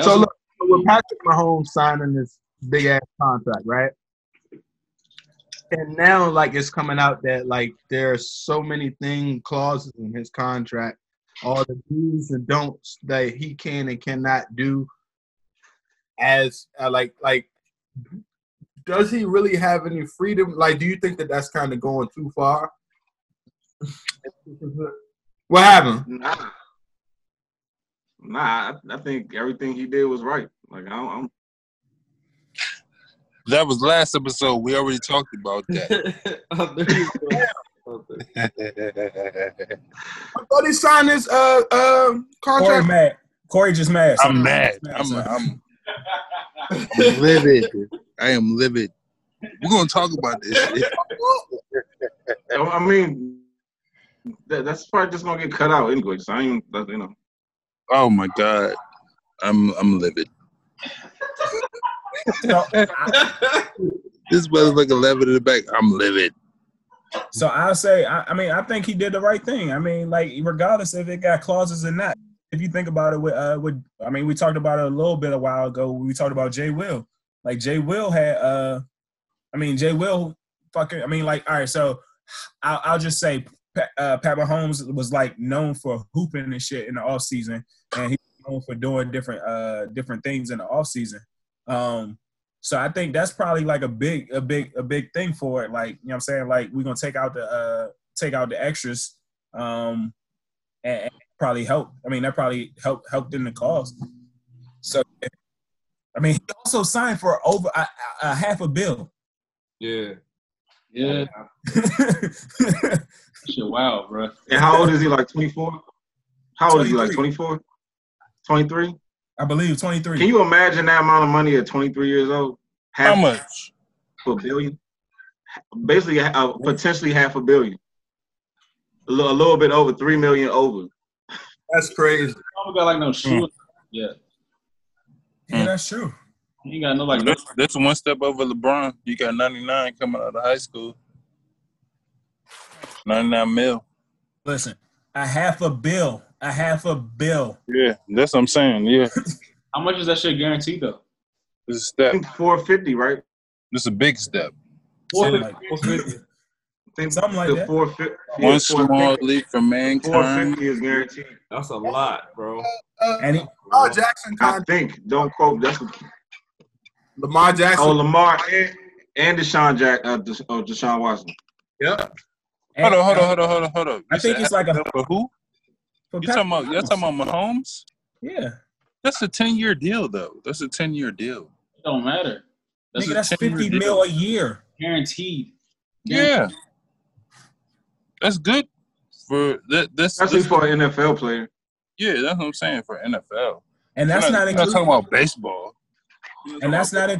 So look, with Patrick Mahomes signing this big ass contract, right? And now, like, it's coming out that, like, there are so many clauses in his contract, all the do's and don'ts that he can and cannot do. As like, does he really have any freedom? Like, do you think that that's kind of going too far? What happened? Nah, I think everything he did was right. Like, I don't. That was last episode. We already talked about that. I thought he signed this contract. Corey just mad. So I'm livid. I am livid. We're gonna talk about this. I mean, that's probably just gonna get cut out anyway. So I ain't, you know. Oh my God, I'm livid. This motherfucker livid in the back. I'm livid. So I'll say, I mean, I think he did the right thing. I mean, like, regardless if it got clauses or not. If you think about it, we talked about it a little bit a while ago. We talked about Jay Will. Like, Jay Will had, all right, so I'll just say Pat Mahomes was, like, known for hooping and shit in the offseason, and he was known for doing different things in the offseason. So I think that's probably, like, a big thing for it. Like, you know what I'm saying? Like, we're going to take out the extras and probably help. I mean, that probably helped in the cause. So, I mean, he also signed for over a half a bill. Yeah. Shit, wow, bro. And how old is he? Like 24? How old 23. Is he? Like 24? 23? I believe 23. Can you imagine that amount of money at 23 years old? How much? A billion. Basically, potentially half a billion. A little bit over 3 million over. That's crazy. I don't got like no shoes yet. Yeah, that's true. You got no like. That's one step over LeBron. You got 99 coming out of high school. 99 mil. Listen, a half a bill. Yeah, that's what I'm saying. Yeah. How much is that shit guaranteed though? It's a step. 450, right? It's a big step. 450. Something like that. 450. One small leap for mankind. 450 is guaranteed. That's a lot, bro. Lamar Jackson. I think. Don't quote. That's Lamar Jackson. Oh, Lamar and Deshaun Watson. Yep. Hold on. I think it's like a for who? You're talking about Mahomes? Yeah. That's a 10-year deal, though. That's a 10-year deal. It don't matter. That's 50 mil a year, guaranteed. Yeah. That's good for that's especially for an NFL player. Yeah, that's what I'm saying for NFL. And that's not talking about baseball. And that's not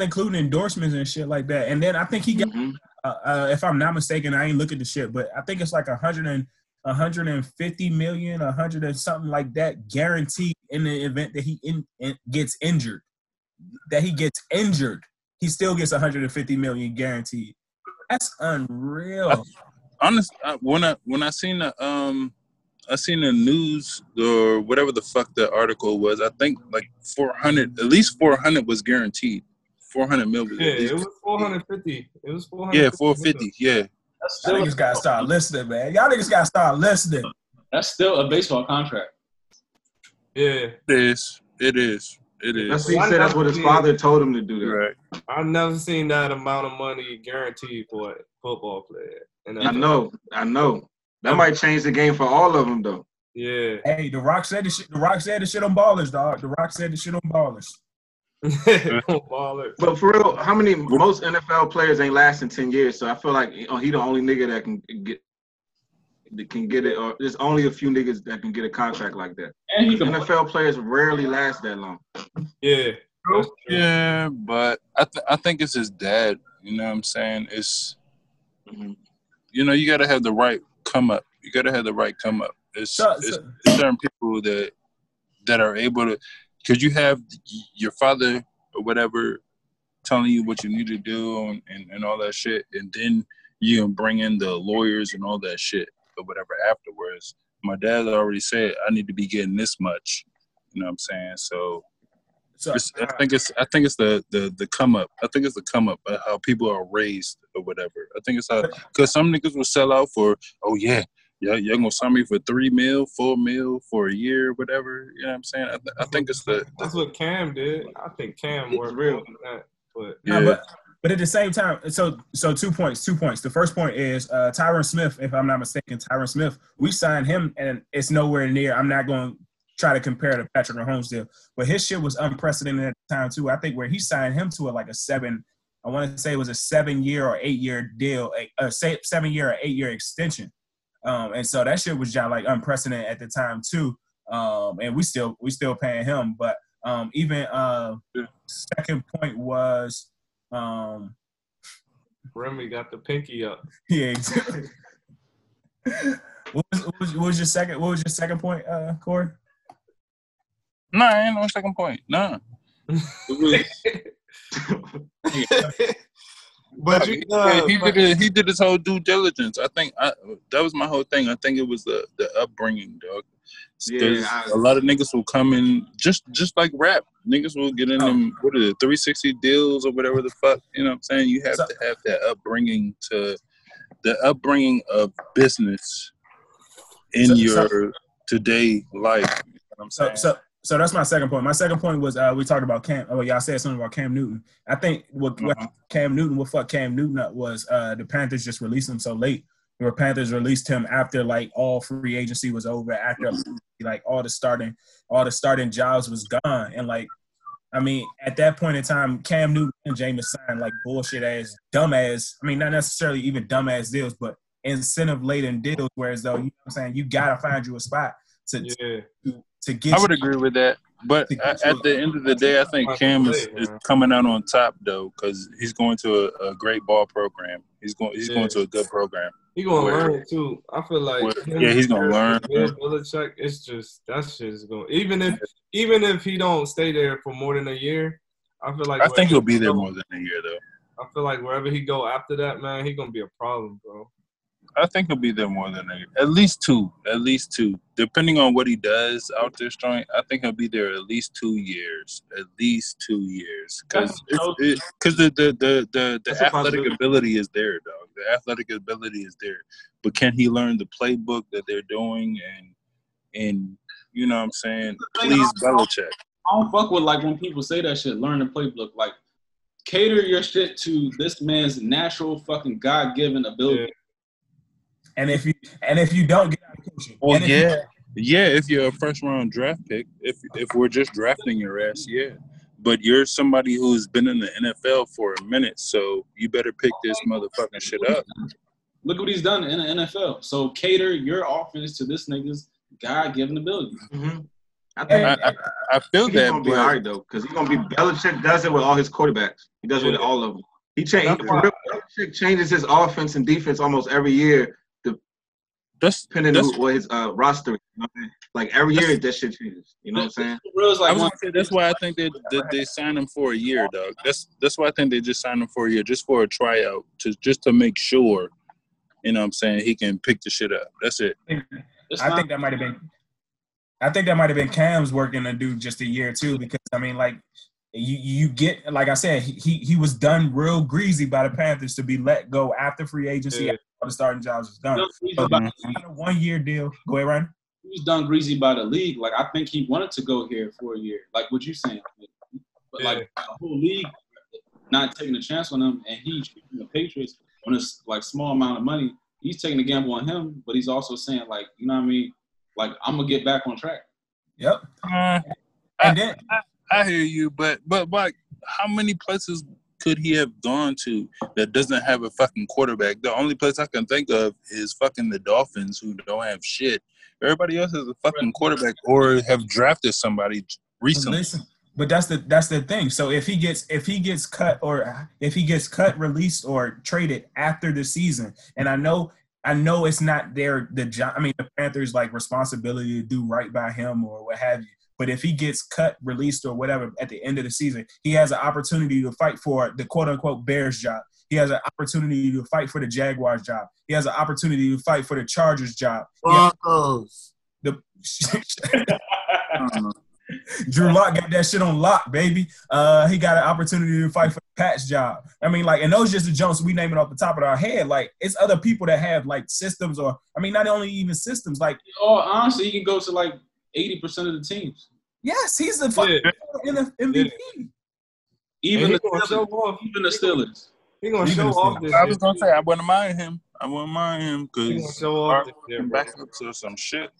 including endorsements and shit like that. And then I think he got, if I'm not mistaken, I ain't look at the shit, but I think it's like 150 million, 100 and something like that, guaranteed in the event that he gets injured. He still gets 150 million guaranteed. That's unreal. Honestly, when I seen the news or whatever the fuck the article was, I think like 400, at least 400 was guaranteed. 400 mil. Yeah, it was 450. It was 400. Yeah, 450. Yeah. Y'all niggas gotta start listening, man. That's still a baseball contract. Yeah, it is. It is. That's what he said. That's what his father told him to do. That. Right. I've never seen that amount of money guaranteed for a football player. And I know. That might change the game for all of them, though. Yeah. Hey, The Rock said the shit. The Rock said the shit on ballers, dog. The Rock said the shit on ballers. But for real, how many? Most NFL players ain't lasting 10 years, so I feel like he the only nigga that can get it. Or there's only a few niggas that can get a contract like that. And NFL players rarely last that long. Yeah. Yeah, but I think it's his dad. You know what I'm saying? It's you gotta have the right come up. It's certain people that are able to. Because you have your father or whatever telling you what you need to do and all that shit. And then you can bring in the lawyers and all that shit or whatever afterwards. My dad already said, I need to be getting this much. You know what I'm saying? So I think it's the come up. I think it's the come up, how people are raised or whatever. I think it's how, because some niggas will sell out for, oh yeah, you're gonna sign me for $3 million, $4 million for a year, whatever. You know what I'm saying? I think it's the that's what Cam did. I think Cam was real than that, but yeah. But at the same time, so 2 points, 2 points. The first point is Tyron Smith, if I'm not mistaken, Tyron Smith, we signed him, and it's nowhere near. I'm not going to try to compare to Patrick Mahomes deal. But his shit was unprecedented at the time, too. I think where he signed him to a 7-year or 8-year deal, a 7-year or 8-year extension. And so that shit was just like unprecedented at the time, too. And we still paying him. But second point was – Remy got the pinky up. Yeah, exactly. What was your second point, Corey? No, I ain't no second point. No. But he did his whole due diligence. I think that was my whole thing. I think it was the upbringing, dog. Yeah, a lot of niggas will come in just like rap. Niggas will get in them 360 deals or whatever the fuck. You know what I'm saying? You have to have that upbringing of business in your today life. You know what I'm saying? So that's my second point. My second point was we talked about Cam. Oh, y'all said something about Cam Newton. I think what fucked Cam Newton up was the Panthers just released him so late. Where Panthers released him after like all free agency was over, after like all the starting jobs was gone, and like, I mean, at that point in time, Cam Newton and James signed like bullshit ass, dumbass. I mean, not necessarily even dumbass deals, but incentive laden deals. Whereas though, you know what I'm saying, you gotta find you a spot to get. I would agree with that, but at the end of the day, I think Cam is coming out on top though, because he's going to a great ball program. He's going to a good program. He's going to learn, too. I feel like he's going to learn. Bill Belichick, it's just – that shit is going – even if he don't stay there for more than a year, I feel like – I think he'll be there more than a year, though. I feel like wherever he go after that, man, he's going to be a problem, bro. I think he'll be there more than a year. At least two. Depending on what he does out this joint, I think he'll be there at least 2 years. Because the athletic ability is there, dog. The athletic ability is there. But can he learn the playbook that they're doing and you know what I'm saying? Please, Belichick. I don't fuck with, like, when people say that shit, learn the playbook. Like, cater your shit to this man's natural fucking God-given ability. Yeah. And if you don't get out of coaching, if you're a first round draft pick, if we're just drafting your ass, yeah. But you're somebody who's been in the NFL for a minute, so you better pick this motherfucking shit up. Look what he's done in the NFL. So cater your offense to this nigga's God-given ability. Mm-hmm. I feel he's that. He's gonna be all right though, because he's gonna be Belichick. Does it with all his quarterbacks. He does it with all of them. Belichick changes his offense and defense almost every year. Depending on what his roster is. You know what I mean? Like, every year that shit changes. You know what I'm saying? That's why I think they signed him for a year, dog. That's why I think they just signed him for a year, just for a tryout, to make sure, you know what I'm saying, he can pick the shit up. That's it. I think that might have been Cam's working to do just a year, too, because, I mean, like, you get – like I said, he was done real greasy by the Panthers to be let go after free agency. Yeah. The starting jobs was done. A 1 year deal. Go ahead, Ryan. He was done greasy by the league. Like, I think he wanted to go here for a year. Like what you saying, but like the whole league not taking a chance on him, and he, the Patriots, on a like small amount of money, he's taking a gamble on him, but he's also saying like, you know what I mean? Like, I'm gonna get back on track. Yep. I hear you, but like, how many places could he have gone to that doesn't have a fucking quarterback? The only place I can think of is fucking the Dolphins, who don't have shit. Everybody else has a fucking quarterback or have drafted somebody recently. Listen, but that's the thing. So if he gets cut, released, or traded after the season, and I know it's not the Panthers' like responsibility to do right by him or what have you. But if he gets cut, released, or whatever at the end of the season, he has an opportunity to fight for the quote-unquote Bears job. He has an opportunity to fight for the Jaguars job. He has an opportunity to fight for the Chargers job. Broncos. Drew Lock got that shit on lock, baby. He got an opportunity to fight for the Pat's job. I mean, like, and those just the jumps we name it off the top of our head. Like, it's other people that have, like, systems or, I mean, not only even systems. Like, oh, honestly, he can go to, like, 80% of the teams. Yes, he's the fucking MVP. Yeah. Even the Steelers. Even the Steelers. He's going to show off this. I was going to say, I wouldn't mind him. I wouldn't mind him because they're back up to some shit.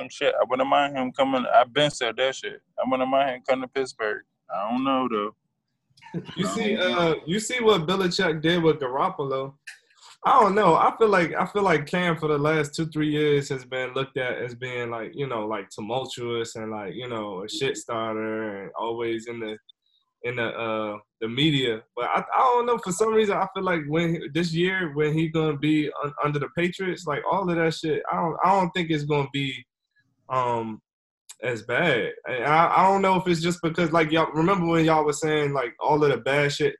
I wouldn't mind him coming. I've been said that shit. I wouldn't mind him coming to Pittsburgh. I don't know, though. You see what Belichick did with Garoppolo. I don't know. I feel like Cam for the last 2-3 years has been looked at as being like, you know, like tumultuous and like, you know, a shit starter and always in the media. But I don't know, for some reason I feel like this year when he's gonna be under the Patriots, like all of that shit, I don't think it's gonna be as bad. I don't know if it's just because, like, y'all remember when y'all was saying like all of the bad shit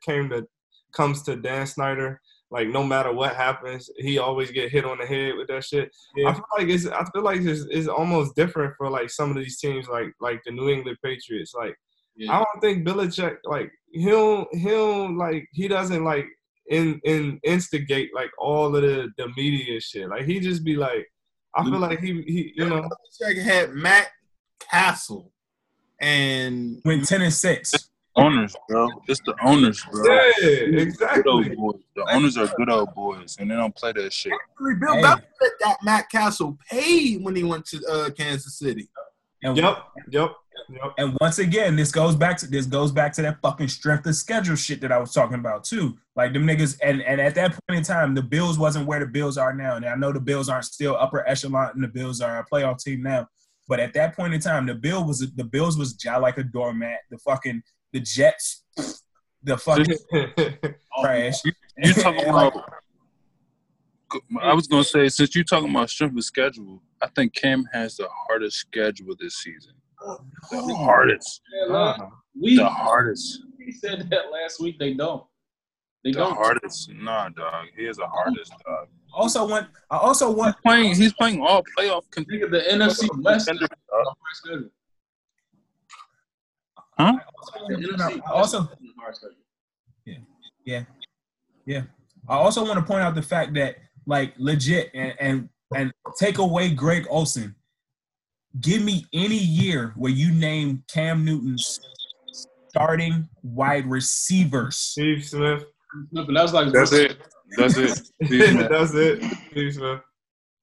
comes to Dan Snyder. Like, no matter what happens, he always get hit on the head with that shit. Yeah. I feel like it's almost different for like some of these teams, like the New England Patriots. Like, yeah. I don't think Belichick, like, he doesn't instigate like all of the media shit. Like, he just be like, I feel like he you know. Belichick had Matt Castle and went 10-6. Owners, bro. It's the owners, bro. Yeah, exactly. Good old boys. The owners are good old boys, and they don't play that shit. Actually, Bill Belichick got Matt Castle paid when he went to Kansas City. And yep. And once again, this goes back to that fucking strength of schedule shit that I was talking about too. Like, them niggas, and at that point in time, the Bills wasn't where the Bills are now. And I know the Bills aren't still upper echelon, and the Bills are a playoff team now. But at that point in time, the Bills was jaw like a doormat. The Jets, the fucking trash. You talking about? I was gonna say, since you talking about strength of schedule, I think Cam has the hardest schedule this season. The hardest. We said that last week. They don't. Hardest. Nah, dog. He is the hardest, dog. I also want. He's playing all playoff. The NFC West. Huh? I also want to point out the fact that, like, legit, and take away Greg Olsen. Give me any year where you name Cam Newton's starting wide receivers. Steve Smith. Steve Smith.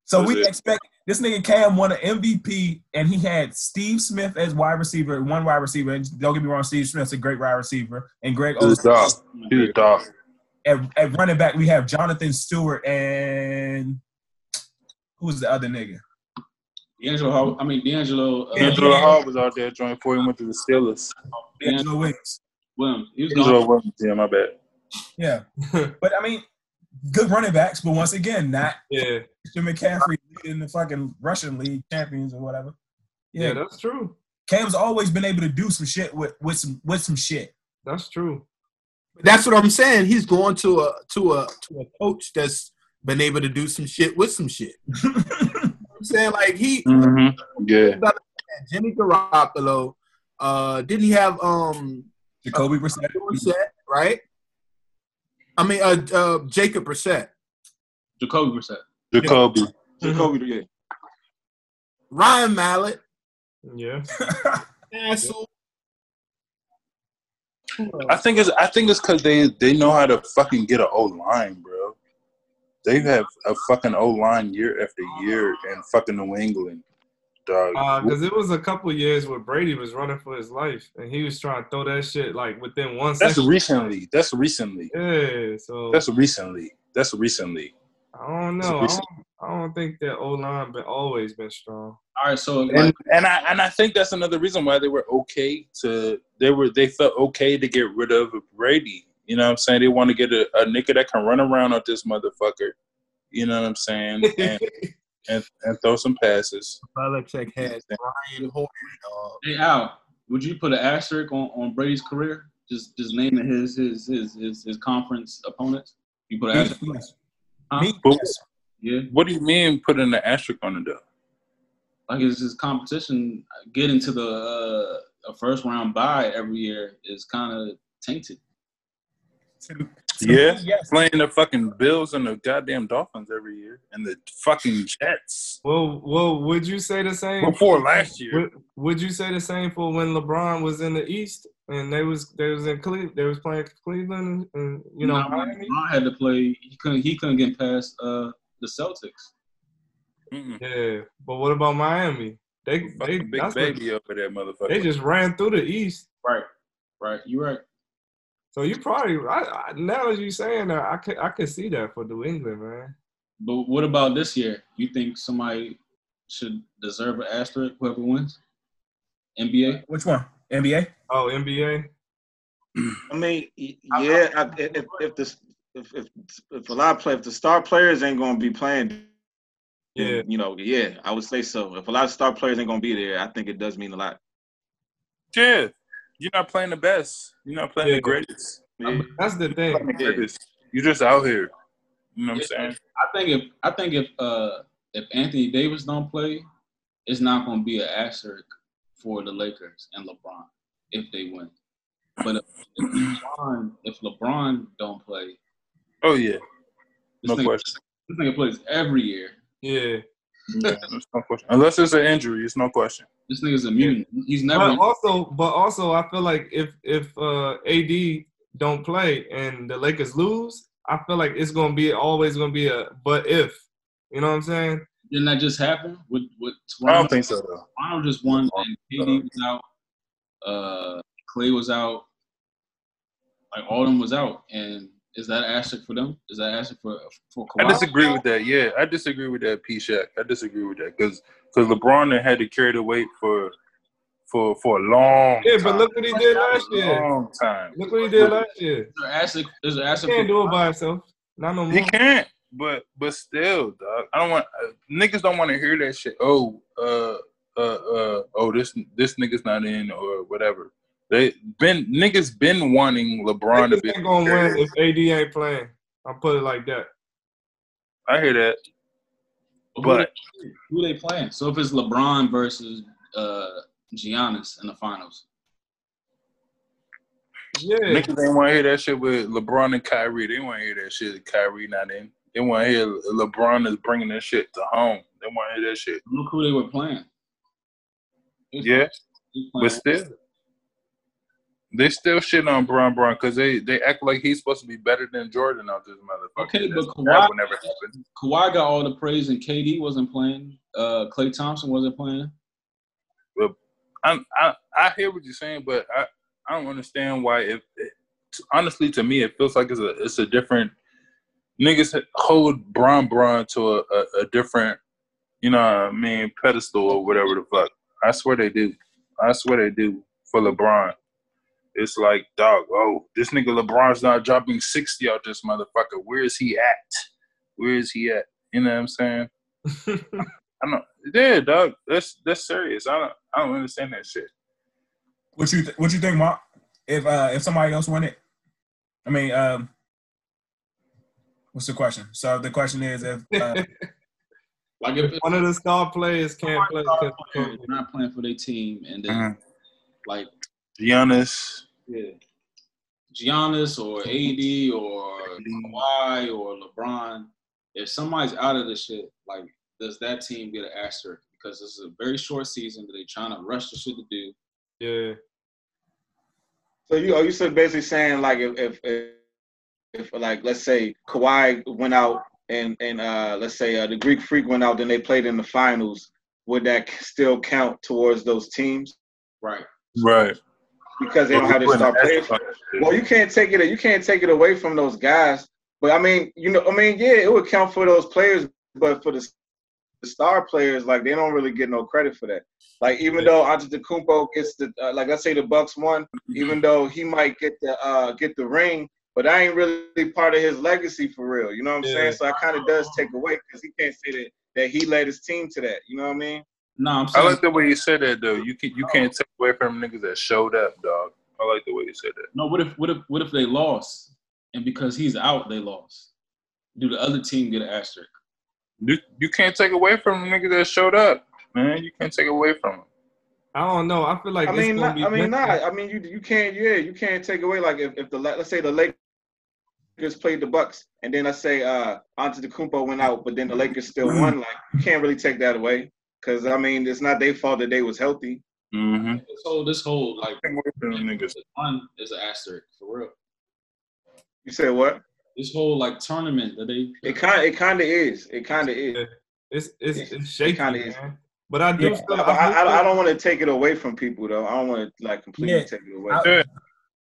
So we expect this nigga Cam won an MVP, and he had Steve Smith as wide receiver, one wide receiver. And don't get me wrong, Steve Smith's a great wide receiver. And Greg Olsen. He's a dog. At running back, we have Jonathan Stewart and who's the other nigga? D'Angelo. D'Angelo Hall was out there joining before he went to the Steelers. D'Angelo Williams. Williams. Yeah, my bad. Yeah. But, I mean, good running backs, but once again, not Jim McCaffrey in the fucking Russian league champions or whatever. Yeah, that's true. Cam's always been able to do some shit with some shit. That's true. That's what I'm saying. He's going to a coach that's been able to do some shit with some shit. You know what I'm saying, like, he Jimmy Garoppolo. Did he have Jacoby Brissett, right? I mean, Jacoby Brissett. Yeah. Ryan Mallett. Yeah. Castle. I think it's because they know how to fucking get an O-line, bro. They have a fucking O-line year after year in fucking New England, dog. Because it was a couple years where Brady was running for his life, and he was trying to throw that shit like within one second. That's recently. Yeah. So that's recently. I don't know. I don't think that O-line been always been strong. All right, so and I think that's another reason why they felt okay to get rid of Brady. You know what I'm saying? They want to get a nigga that can run around on this motherfucker. You know what I'm saying? And throw some passes. Belichick has Brian Hoyer. Hey Al, would you put an asterisk on Brady's career? Just naming his conference opponents. You put an asterisk. Huh? What do you mean putting an asterisk on it, though? like it's just competition. Getting to the a first round bye every year is kind of tainted. Yeah, yes. Playing the fucking Bills and the goddamn Dolphins every year and the fucking Jets. Well, would you say the same before last year? Would you say the same for when LeBron was in the East and they was in Cleveland? They was playing Cleveland, and LeBron had to play. He couldn't get past the Celtics. Mm-mm. Yeah, but what about Miami? They big baby over there, motherfucker. They just ran through the East. Right. You right. So you probably now as you saying that, I could see that for New England, man. But what about this year? You think somebody should deserve an asterisk? Whoever wins, NBA. Which one? NBA. Oh, NBA. I mean, yeah. If the star players ain't gonna be playing. Yeah, I would say so. If a lot of star players ain't going to be there, I think it does mean a lot. Yeah. You're not playing the best. You're not playing the greatest. Yeah. That's the thing. You're just out here. You know what I'm saying? I think if Anthony Davis don't play, it's not going to be an asterisk for the Lakers and LeBron if they win. But if LeBron don't play. Oh, yeah. No question. This nigga plays every year. Yeah. Yeah, there's no question. Unless it's an injury, it's no question. This nigga's a mutant. He's never. But also, I feel like if AD don't play and the Lakers lose, I feel like it's always gonna be a but if. You know what I'm saying? Didn't that just happen with Toronto? I don't think so though. Toronto just won and AD was out. Clay was out. Like all of them was out and. Is that an asterisk for them? Is that an asterisk for Kawhi? I disagree with that. Yeah, I disagree with that, P-Shack. I disagree with that because LeBron had to carry the weight for a long time. Yeah, but look what he did last year. Long time. Look what he did last year. There's an asterisk. He can't do it by himself. Not no more. He can't. But still, dog. I don't want niggas don't want to hear that shit. This nigga's not in or whatever. Niggas been wanting LeBron to be. Ain't gonna win if AD ain't playing. I'll put it like that. I hear that. But who they playing? So if it's LeBron versus Giannis in the finals, yeah, niggas ain't want to hear that shit with LeBron and Kyrie. They want to hear that shit. Kyrie not in. They want to hear LeBron is bringing that shit to home. They want to hear that shit. Look who they were playing. Yeah, but still. They still shit on Bron because they act like he's supposed to be better than Jordan out this motherfucker. Okay, but Kawhi got all the praise and KD wasn't playing. Klay Thompson wasn't playing. Well, I hear what you're saying, but I don't understand why. Honestly, to me, it feels like it's a different niggas hold Bron to a different, you know what I mean, pedestal or whatever the fuck. I swear they do for LeBron. It's like, dog, oh, this nigga LeBron's not dropping 60 out this motherfucker. Where is he at? You know what I'm saying? I know. Yeah, dog. That's serious. I don't understand that shit. What you think, Mark? If somebody else won it? I mean, what's the question? So the question is if one of the star players can't play because they're not playing for their team and then like Giannis. Yeah. Giannis or AD or Kawhi or LeBron. If somebody's out of the shit, like, does that team get an asterisk? Because this is a very short season that they're trying to rush the shit to do. Yeah. So you said basically saying, like, if like, let's say Kawhi went out and let's say the Greek Freak went out and they played in the finals, would that still count towards those teams? Right. Because they don't have to start playing. Well, you can't take it away from those guys. But yeah, it would count for those players, but for the star players, like they don't really get no credit for that. Like even though Antetokounmpo gets the like let's say the Bucks won, even though he might get the ring, but I ain't really part of his legacy for real. You know what I'm saying? So I kind of does take away because he can't say that he led his team to that. You know what I mean? No, I'm sorry. I like the way you said that though. You can't take away from niggas that showed up, dog. I like the way you said that. No, what if they lost and because he's out they lost? Do the other team get an asterisk? You can't take away from niggas that showed up. man. You can't take away from him. I don't know. I feel like you can't take away, like, if the, let's say the Lakers played the Bucks, and then let's say Antetokounmpo went out, but then the Lakers still won. Like, you can't really take that away, because I mean, it's not their fault that they was healthy. Mm-hmm. This whole like one is an asterisk for real. You said what? This whole like tournament that they it kind of is. It's shaky, man. But I do. Yeah, I don't want to take it away from people, though. I don't want to like completely take it away.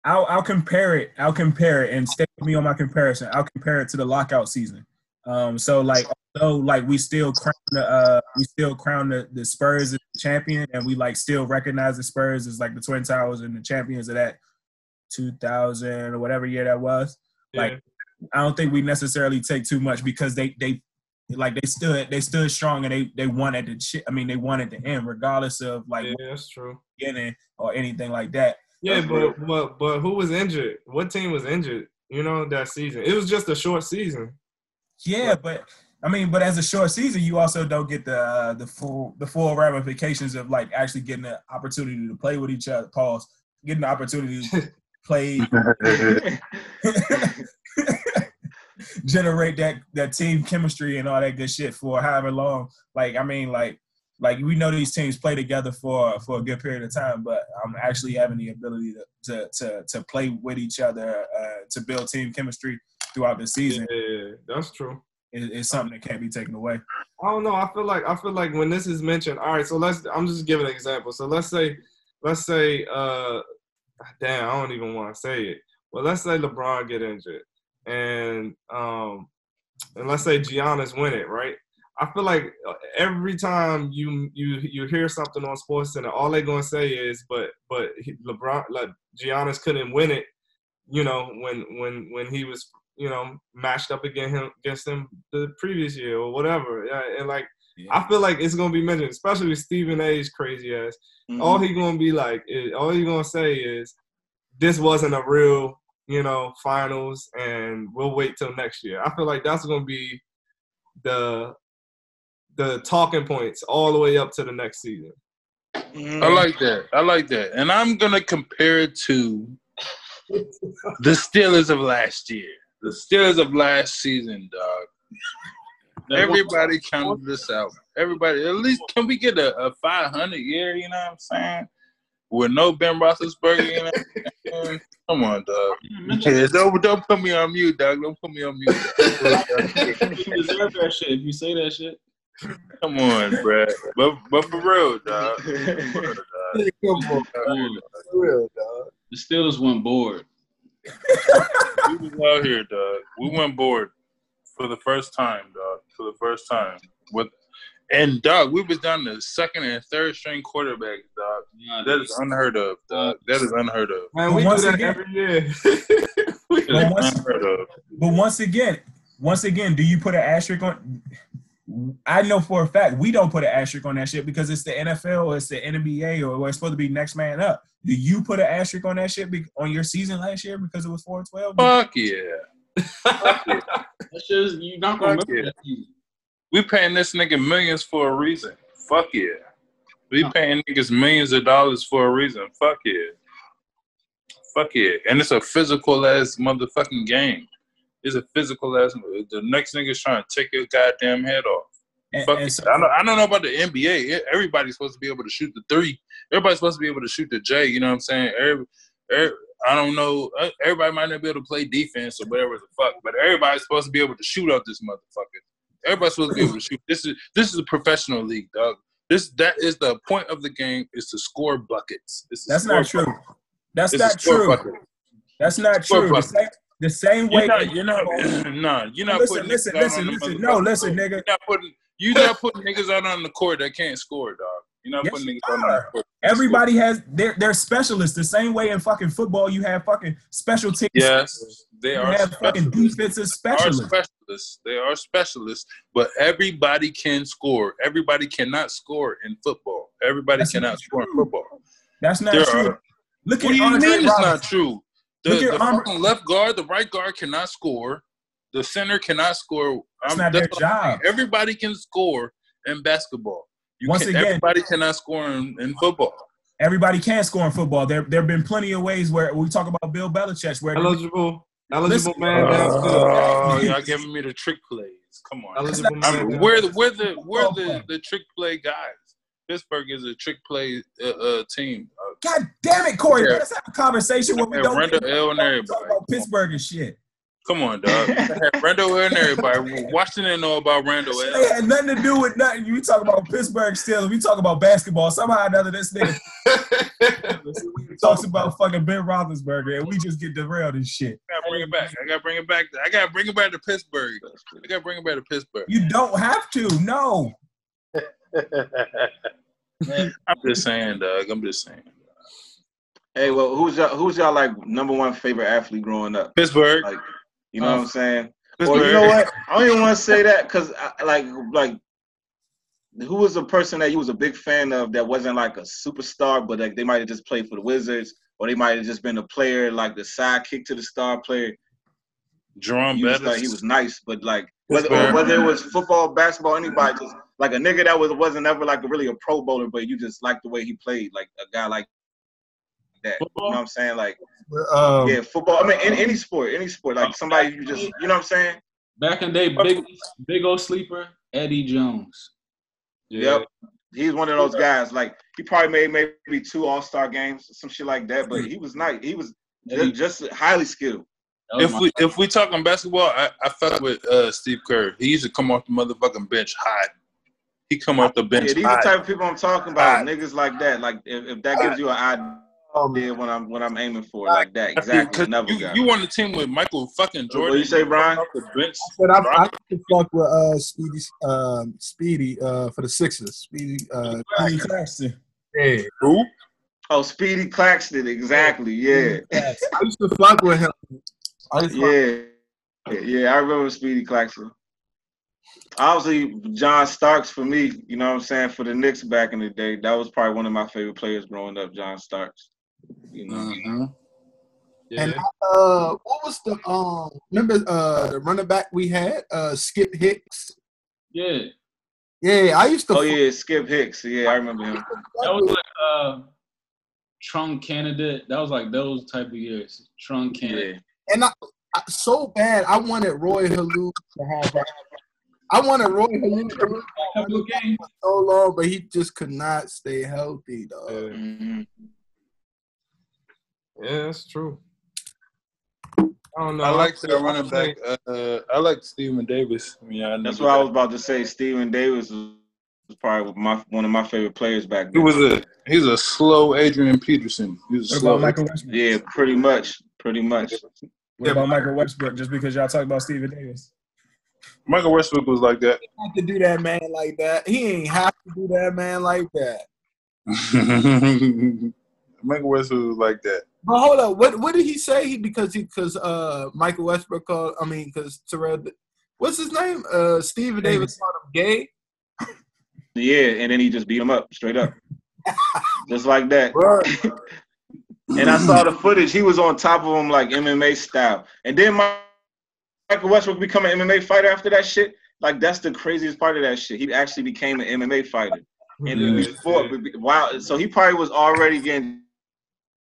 I'll compare it. I'll compare it, and stay with me on my comparison. I'll compare it to the lockout season. So like, although like we still crown the Spurs as the champion, and we like still recognize the Spurs as like the Twin Towers and the champions of that 2000 or whatever year that was. Yeah. Like, I don't think we necessarily take too much, because they stood strong, and they won at the end, regardless of like that's true, beginning or anything like that. Yeah, but who was injured? What team was injured? You know, that season. It was just a short season. Yeah, but as a short season, you also don't get the full ramifications of like actually getting the opportunity to play with each other. Pause. Getting the opportunity to play, generate that team chemistry and all that good shit for however long. Like, I mean, like we know these teams play together for a good period of time, but I'm actually having the ability to play with each other to build team chemistry throughout the season. Yeah, that's true. It's something that can't be taken away. I don't know. I feel like when this is mentioned, all right. So I'm just giving an example. So let's say, I don't even want to say it. Well, let's say LeBron get injured, and let's say Giannis win it, right? I feel like every time you hear something on SportsCenter, all they're gonna say is, but LeBron, like Giannis couldn't win it, you know, when he was, you know, matched up against him the previous year or whatever, and like. Yeah. I feel like it's gonna be mentioned, especially with Stephen A's crazy ass. Mm-hmm. All he's gonna say is, "This wasn't a real, you know, finals, and we'll wait till next year." I feel like that's gonna be the talking points all the way up to the next season. Mm-hmm. I like that, and I'm gonna compare it to the Steelers of last year, the Steelers of last season, dog. Everybody counted this out. Everybody, at least, can we get a 500 year? You know what I'm saying? With no Ben Roethlisberger. You know what I'm saying? Come on, dog. Yeah, don't put me on mute, dog. Don't put me on mute. You deserve that shit if you say that shit. Come on, bro. But for real, dog. For real, dog. The Steelers went bored. We was out here, dog. We went bored. For the first time, with, and dog, we was down to second and third string quarterbacks, dog. Yeah, that is unheard of, dog. That is unheard of. Man, we do that every year. But once again, do you put an asterisk on? I know for a fact we don't put an asterisk on that shit, because it's the NFL, or it's the NBA, or it's supposed to be next man up. Do you put an asterisk on that shit on your season last year because it was 4-12? Fuck yeah. That's just, you not gonna that. We paying this nigga millions for a reason. Fuck yeah. We paying niggas millions of dollars for a reason. Fuck yeah. Fuck yeah. And it's a physical ass motherfucking game. It's a physical ass. The next nigga's trying to take your goddamn head off. I don't know about the NBA. Everybody's supposed to be able to shoot the three. Everybody's supposed to be able to shoot the J. You know what I'm saying? I don't know. Everybody might not be able to play defense or whatever the fuck, but everybody's supposed to be able to shoot out this motherfucker. Everybody's supposed to be able to shoot. This is a professional league, dog. That is the point of the game, is to score buckets. That's not true. The same way. You're not putting niggas. You're not putting niggas out on the court that can't score, dog. Everybody has their specialists. The same way in fucking football, you have fucking special teams. Yes, they are. You have fucking defensive specialists. They are specialists, but everybody can score. Everybody cannot sore in football. That's not true. Look at what do you mean it's not true? The fucking left guard, the right guard cannot score. The center cannot score. That's not their job. Everybody can score in basketball. Everybody cannot score in football. Everybody can score in football. There have been plenty of ways where we talk about Bill Belichick. Where eligible man downfield. Y'all giving me the trick plays. Come on. We're the trick play guys. Pittsburgh is a trick play team. God damn it, Corey. Yeah. Let us have a conversation when we don't talk about Pittsburgh and shit. Come on, dog. Randall and everybody. Washington know about Randall. They had nothing to do with nothing. You talk about Pittsburgh Steelers. We talk about basketball. Somehow or another, this nigga talks about fucking Ben Roethlisberger, and we just get derailed and shit. I got to bring it back to Pittsburgh. You don't have to. No. I'm just saying, dog. Hey, well, who's y'all like number one favorite athlete growing up? Pittsburgh. Like, you know what I'm saying? Pittsburgh. Or you know what? I don't even want to say that because, like, who was a person that you was a big fan of that wasn't like a superstar, but like they might have just played for the Wizards, or they might have just been a player, like the sidekick to the star player. Jerome Bettis. He was nice, but like whether it was football, basketball, anybody, just like a nigga that wasn't ever like really a Pro Bowler, but you just liked the way he played, like a guy like that. Football? You know what I'm saying? Like, yeah, football. I mean, any sport. Like somebody you just, you know what I'm saying? Back in the day, big old sleeper, Eddie Jones. Yeah. Yep. He's one of those guys. Like, he probably made maybe 2 All-Star games, some shit like that, but he was nice. He was just highly skilled. If we talking basketball, I fuck with Steve Kerr. He used to come off the motherfucking bench hot. He come off the bench. Yeah, these are the type of people I'm talking about. Niggas like that. Like if that gives you an idea. Oh, yeah, what I'm aiming for, like that, exactly. You on the team with Michael fucking Jordan. What you say, Brian? I can fuck with Speedy for the Sixers. Speedy Claxton. Yeah. Who? Oh, Speedy Claxton, exactly, yeah. I used to fuck with him. Yeah, I remember Speedy Claxton. Obviously, John Starks for me, you know what I'm saying, for the Knicks back in the day. That was probably one of my favorite players growing up, John Starks. You know, yeah. And what was the remember the running back we had, Skip Hicks? Yeah, yeah, I used to. Oh yeah, Skip Hicks. Yeah, I remember him. That was like Trunk candidate. That was like those type of years. Trunk candidate. Yeah. And I so bad. I wanted Roy Halou to have that. I wanted Roy Halou for so long, but he just could not stay healthy, dog. Mm-hmm. Yeah, that's true. I don't know. I like the running back. I like Stephen Davis. Yeah, that's what I was about to say. Stephen Davis was probably one of my favorite players back then. He's a slow Adrian Peterson. Yeah, pretty much. What about Michael Westbrook? Just because y'all talk about Stephen Davis. Michael Westbrook was like that. He didn't have to do that, man, like that. Michael Westbrook was like that. But hold on, what did he say? Because Michael Westbrook called. I mean, because Terrell, what's his name? Stephen Davis called him gay. Yeah, and then he just beat him up straight up, just like that. And I saw the footage. He was on top of him like MMA style, and then Michael Westbrook become an MMA fighter after that shit. Like, that's the craziest part of that shit. He actually became an MMA fighter. And wow. So he probably was already getting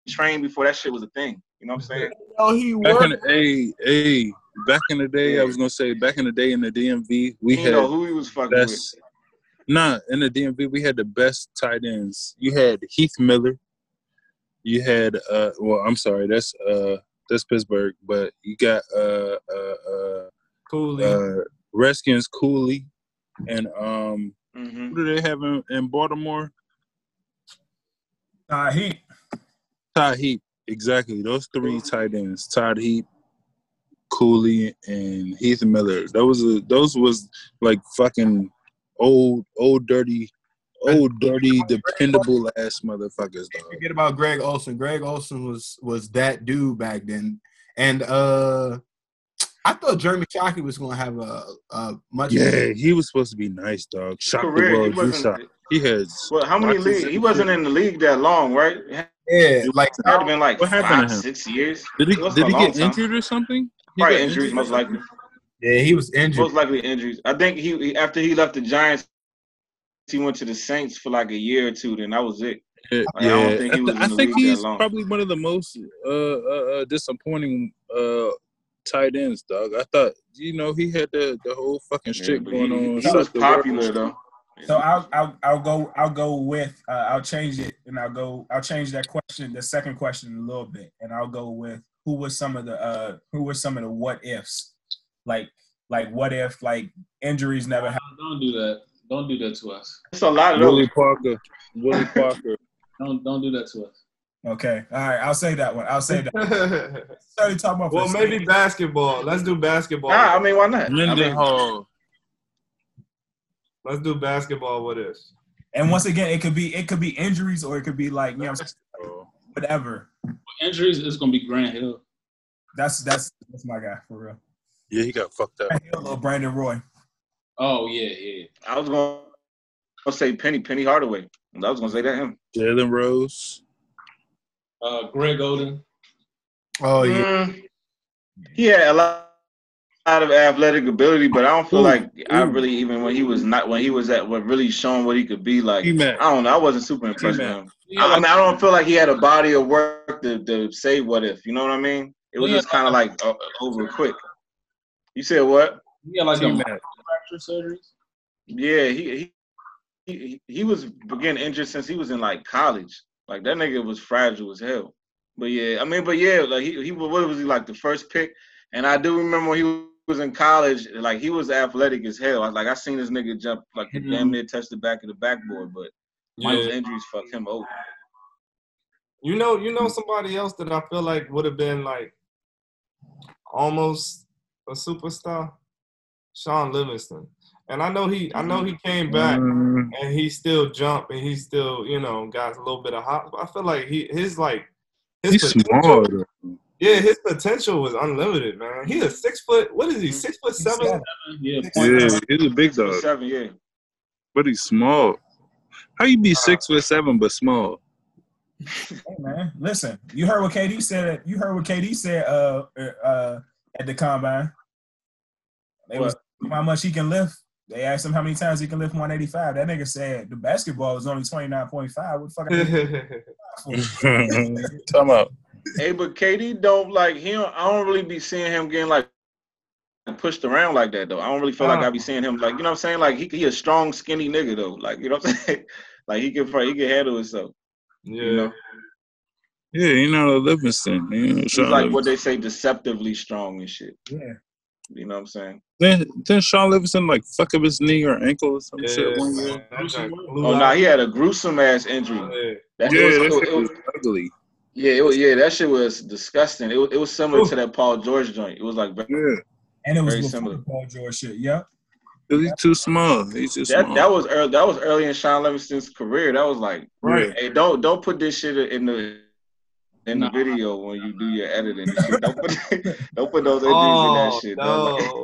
trained before that shit was a thing. You know what I'm saying? Oh, he worked. Back in the day, I was going to say, back in the day in the DMV, we had know who he was fucking with. Nah, in the DMV, we had the best tight ends. You had Heath Miller. You had, that's Pittsburgh, but you got Cooley, Redskins Cooley, and who do they have in Baltimore? Todd Heap, exactly. Those 3 tight ends: Todd Heap, Cooley, and Heath Miller. Those was like fucking old dirty, dependable ass motherfuckers. Don't forget about Greg Olsen. Greg Olsen was that dude back then, and I thought Jeremy Shockey was gonna have a much. Yeah, he was supposed to be nice, dog. Shock the world. He has. Well, how many leagues? He wasn't in the league that long, right? Yeah, like it had been like 5-6 years. Did he get injured or something? Probably injuries, most likely. Yeah, he was injured. Most likely injuries. I think he after he left the Giants. he went to the Saints for like a year or two, then that was it. Yeah. I don't think he was in the league he's that long. Probably one of the most disappointing tight ends, dog. I thought, you know, he had the whole fucking shit going on. He was popular though. So I'll change that question, the second question a little bit, and I'll go with who were some of the what ifs, like what if like injuries never happened. Don't do that. Don't do that to us. It's a lot of Willie Parker. Don't do that to us. Okay. All right. I'll say that. Started talking about. Well, maybe basketball. Let's do basketball. Nah, I mean, why not? Hall. Let's do basketball with this. And once again, it could be injuries or it could be like, you know, whatever. Injuries is gonna be Grant Hill. That's my guy for real. Yeah, he got fucked up. Grant Hill or Brandon Roy. Oh yeah. I was gonna say Penny Hardaway. I was gonna say that him. Jalen Rose. Greg Olsen. Oh yeah. He had a lot of athletic ability, but I don't feel like I really, even when he was really showing what he could be like. I don't know. I wasn't super impressed with him. I don't feel like he had a body of work to say what if. You know what I mean? It was just kind of like over quick. You said what? Yeah, like a fracture surgeries. Yeah, he was getting injured since he was in like college. Like that nigga was fragile as hell. But yeah, I mean, like he what was he like the first pick? And I do remember when he was in college, like he was athletic as hell. I seen this nigga jump like damn near touch the back of the backboard, but Mike's injuries fucked him over. You know somebody else that I feel like would have been like almost a superstar, Sean Livingston. And I know he came back and he still jumped and he still, you know, got a little bit of hop. But I feel like he's small. Yeah, his potential was unlimited, man. He's a 6 foot. What is he? 6'7"? Yeah, he's a big dog. 6'7", yeah. But he's small. How you be 6'7" but small? Hey man, listen. You heard what KD said. At the combine. They was how much he can lift. They asked him how many times he can lift 185. That nigga said the basketball was only 29.5. What fucking? Come up. Hey, but KD don't like him. I don't really be seeing him getting like pushed around like that though. I don't really feel like I be seeing him like, you know what I'm saying? Like he a strong, skinny nigga though. Like, you know what I'm saying? Like he can handle himself. Yeah. You know? Yeah, you know Livingston. You know, he's like Livingston. What they say, deceptively strong and shit. Yeah. You know what I'm saying? Then Sean Livingston like fuck up his knee or ankle or some shit one year. He had a gruesome ass injury. That was ugly. Yeah, that shit was disgusting. It was similar to that Paul George joint. It was like and it was very similar. Paul George shit. Yeah, he's too small. He's too small. That was early in Sean Livingston's career. That was like, hey, don't put this shit in the video when you do your editing. And shit. Don't put those injuries in that shit. No.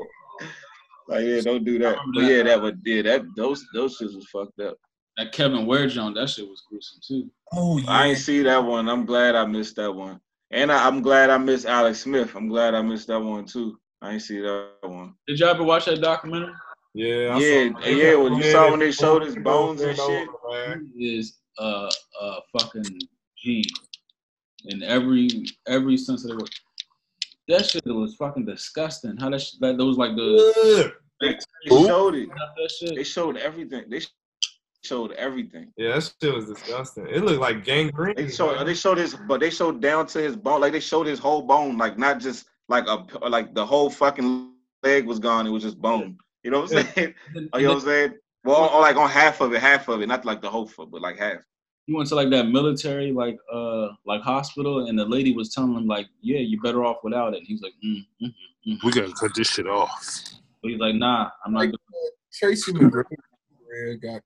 Don't do that. But those shits was fucked up. That Kevin Ware joint, that shit was gruesome too. Oh yeah. I ain't see that one. I'm glad I missed that one. And I'm glad I missed Alex Smith. I'm glad I missed that one too. I ain't see that one. Did y'all ever watch that documentary? Yeah. I saw when you saw when they showed his bones and shit. He is a fucking G in every sense of the word. That shit was fucking disgusting. How that was like the they showed it. That shit. They showed everything. Showed everything. Yeah, that shit was disgusting. It looked like gangrene. They showed down to his bone. Like they showed his whole bone. Like not just like the whole fucking leg was gone. It was just bone. You know what I'm saying? You know what I'm saying? Well, or like on half of it, not like the whole foot, but like half. He went to like that military, like hospital, and the lady was telling him like, yeah, you're better off without it. And he's like, we gotta cut this shit off. But he's like, nah, I'm not. Like, Tracy McGrady.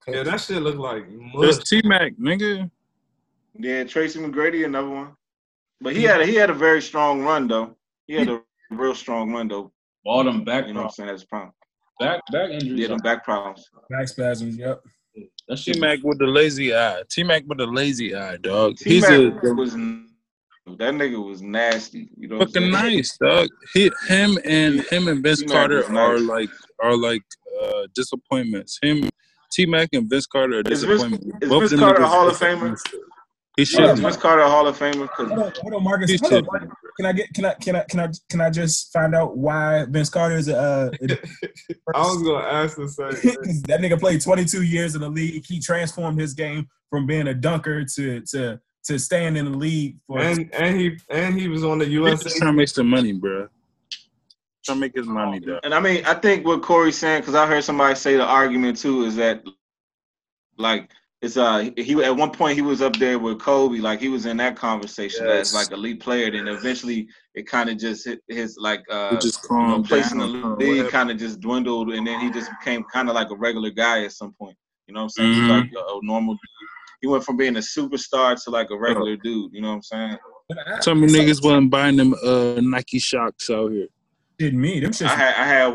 Yeah, that shit looked like that's T-Mac, nigga. Yeah, Tracy McGrady, another one. But he had a very strong run though. He had a real strong run though. All them back, you know what I'm saying? That's a problem. Back injuries. Yeah, them back problems. Back spasms. Yep. That's T-Mac with the lazy eye. T-Mac with the lazy eye, dog. That nigga was nasty. You know, fucking nice, dog. Him and Vince Carter are like disappointments. Him. T-Mac and Vince Carter are disappointment. Is Vince Carter a Hall of Famer? He should. Is Vince Carter a Hall of Famer? Hold on, Marcus. Can I just find out why Vince Carter is I was gonna ask the same thing. That nigga played 22 years in the league. He transformed his game from being a dunker to staying in the league. And he was on the USA. He's trying to make some money, bro. Trying to make his money, though. And I mean, I think what Corey's saying, because I heard somebody say the argument too, is that like. He at one point he was up there with Kobe, like he was in that conversation as like elite player. Then eventually it kind of just hit his place in the league kind of just dwindled, and then he just became kind of like a regular guy at some point. You know what I'm saying? Mm-hmm. Like a normal dude. He went from being a superstar to like a regular dude. You know what I'm saying? Some niggas wasn't buying them Nike shocks out here. Didn't me? I had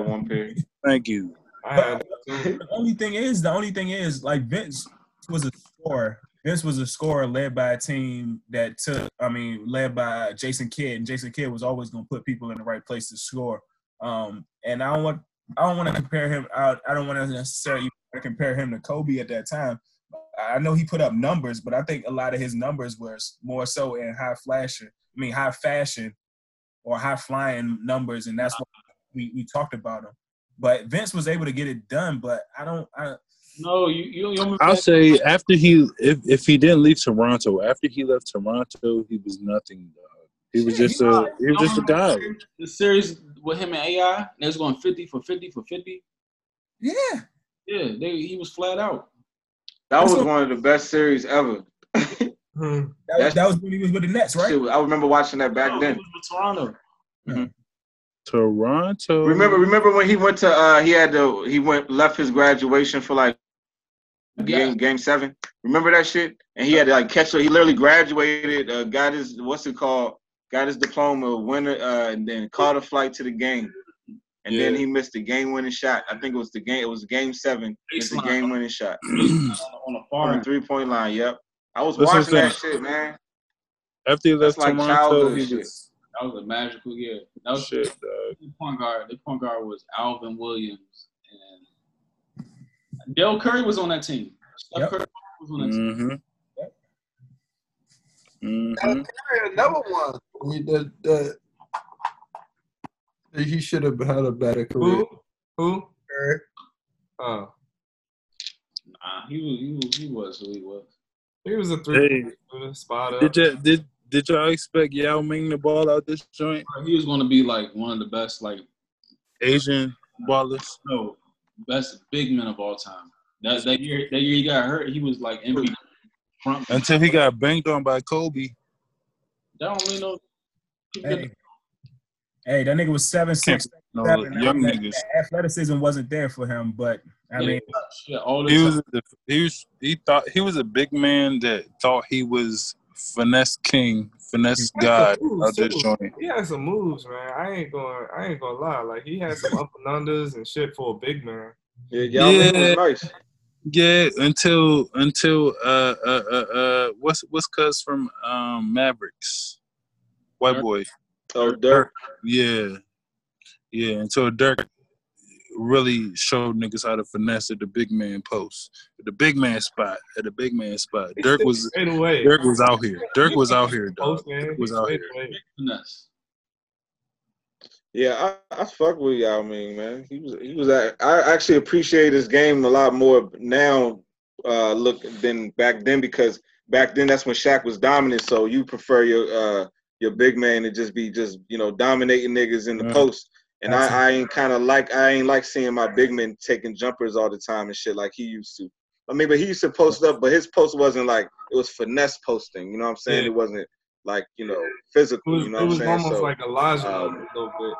one pair. Thank you. The only thing is, like Vince was a scorer led by a team that led by Jason Kidd, and Jason Kidd was always going to put people in the right place to score. And I don't want to compare him. I don't want to necessarily compare him to Kobe at that time. I know he put up numbers, but I think a lot of his numbers were more so in high fashion or high flying numbers, and that's why we talked about him. But Vince was able to get it done. But I'll say after if he didn't leave Toronto, after he left Toronto, he was nothing. He was just a guy. The series with him and AI, they was going 50 for 50 for 50. Yeah. He was flat out. That was one of the best series ever. That was when he was with the Nets, right? I remember watching that back then. He was with Toronto. Mm-hmm. Toronto. Remember when he went to left his graduation for like game 7. Remember that shit? And he had to like catch. He literally graduated, got his diploma, winner, and then caught a flight to the game. And then he missed the game-winning shot. I think it was game 7. It's the game-winning shot on a far 3-point line. Yep, I was watching that shit, man. After he left Toronto, he just. That was a magical year. That was shit, dog. The point guard was Alvin Williams, and Dale Curry was on that team. Yep. Curry was on that team. Mm-hmm. Curry, another one. He should have had a better career. Who? Curry. Oh. Nah, he was who he was. He was a 3-point spot up. Did y'all expect Yao Ming to ball out this joint? He was going to be, like, one of the best, like... Asian ballers? No, best big men of all time. That year he got hurt, he was, like, MVP. Until he got banged on by Kobe. That don't mean no... Hey, that nigga was 7'6". No, young niggas. Athleticism wasn't there for him, but, he was a big man that thought he was... Finesse King, finesse God. He had some moves, man. I ain't gonna lie. Like he had some up and unders and shit for a big man. Yeah. Nice. Yeah, until what's cuz from Mavericks, white Dirk. Boy. Oh, Dirk. Yeah. Until Dirk really showed niggas how to finesse at the big man post, at the big man spot. Dirk was out here. Dog. Dirk was out here. Yeah, I fuck with Yao Ming, man. He was. I actually appreciate his game a lot more now, than back then, because back then that's when Shaq was dominant. So you prefer your big man to just be dominating niggas in the post. And I ain't like seeing my big men taking jumpers all the time and shit like he used to. I mean, but he used to post up, but his post wasn't like, it was finesse posting. You know what I'm saying? Yeah. It wasn't like, physical. It was almost so, like Elijah a little bit.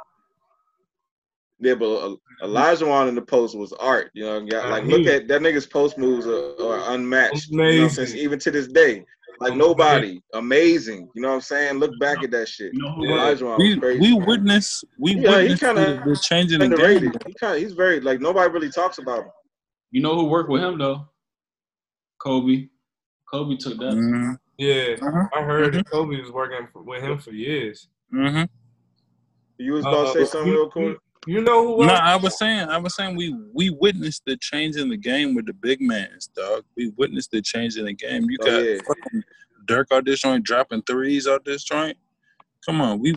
Yeah, but Elijah on in the post was art. You know, like look at that nigga's post moves are unmatched. Even to this day. Like nobody, amazing. You know what I'm saying? Look back at that shit. We witnessed the change in the game. He's very like nobody really talks about him. You know who worked with him though? Kobe took that. Mm-hmm. Yeah, I heard that Kobe was working with him for years. Mm-hmm. You was about to say something real quick? You know who else? No, I was saying we witnessed the change in the game with the big mans, dog. We witnessed the change in the game. You got fucking Dirk out this joint, dropping threes out this joint. Come on, we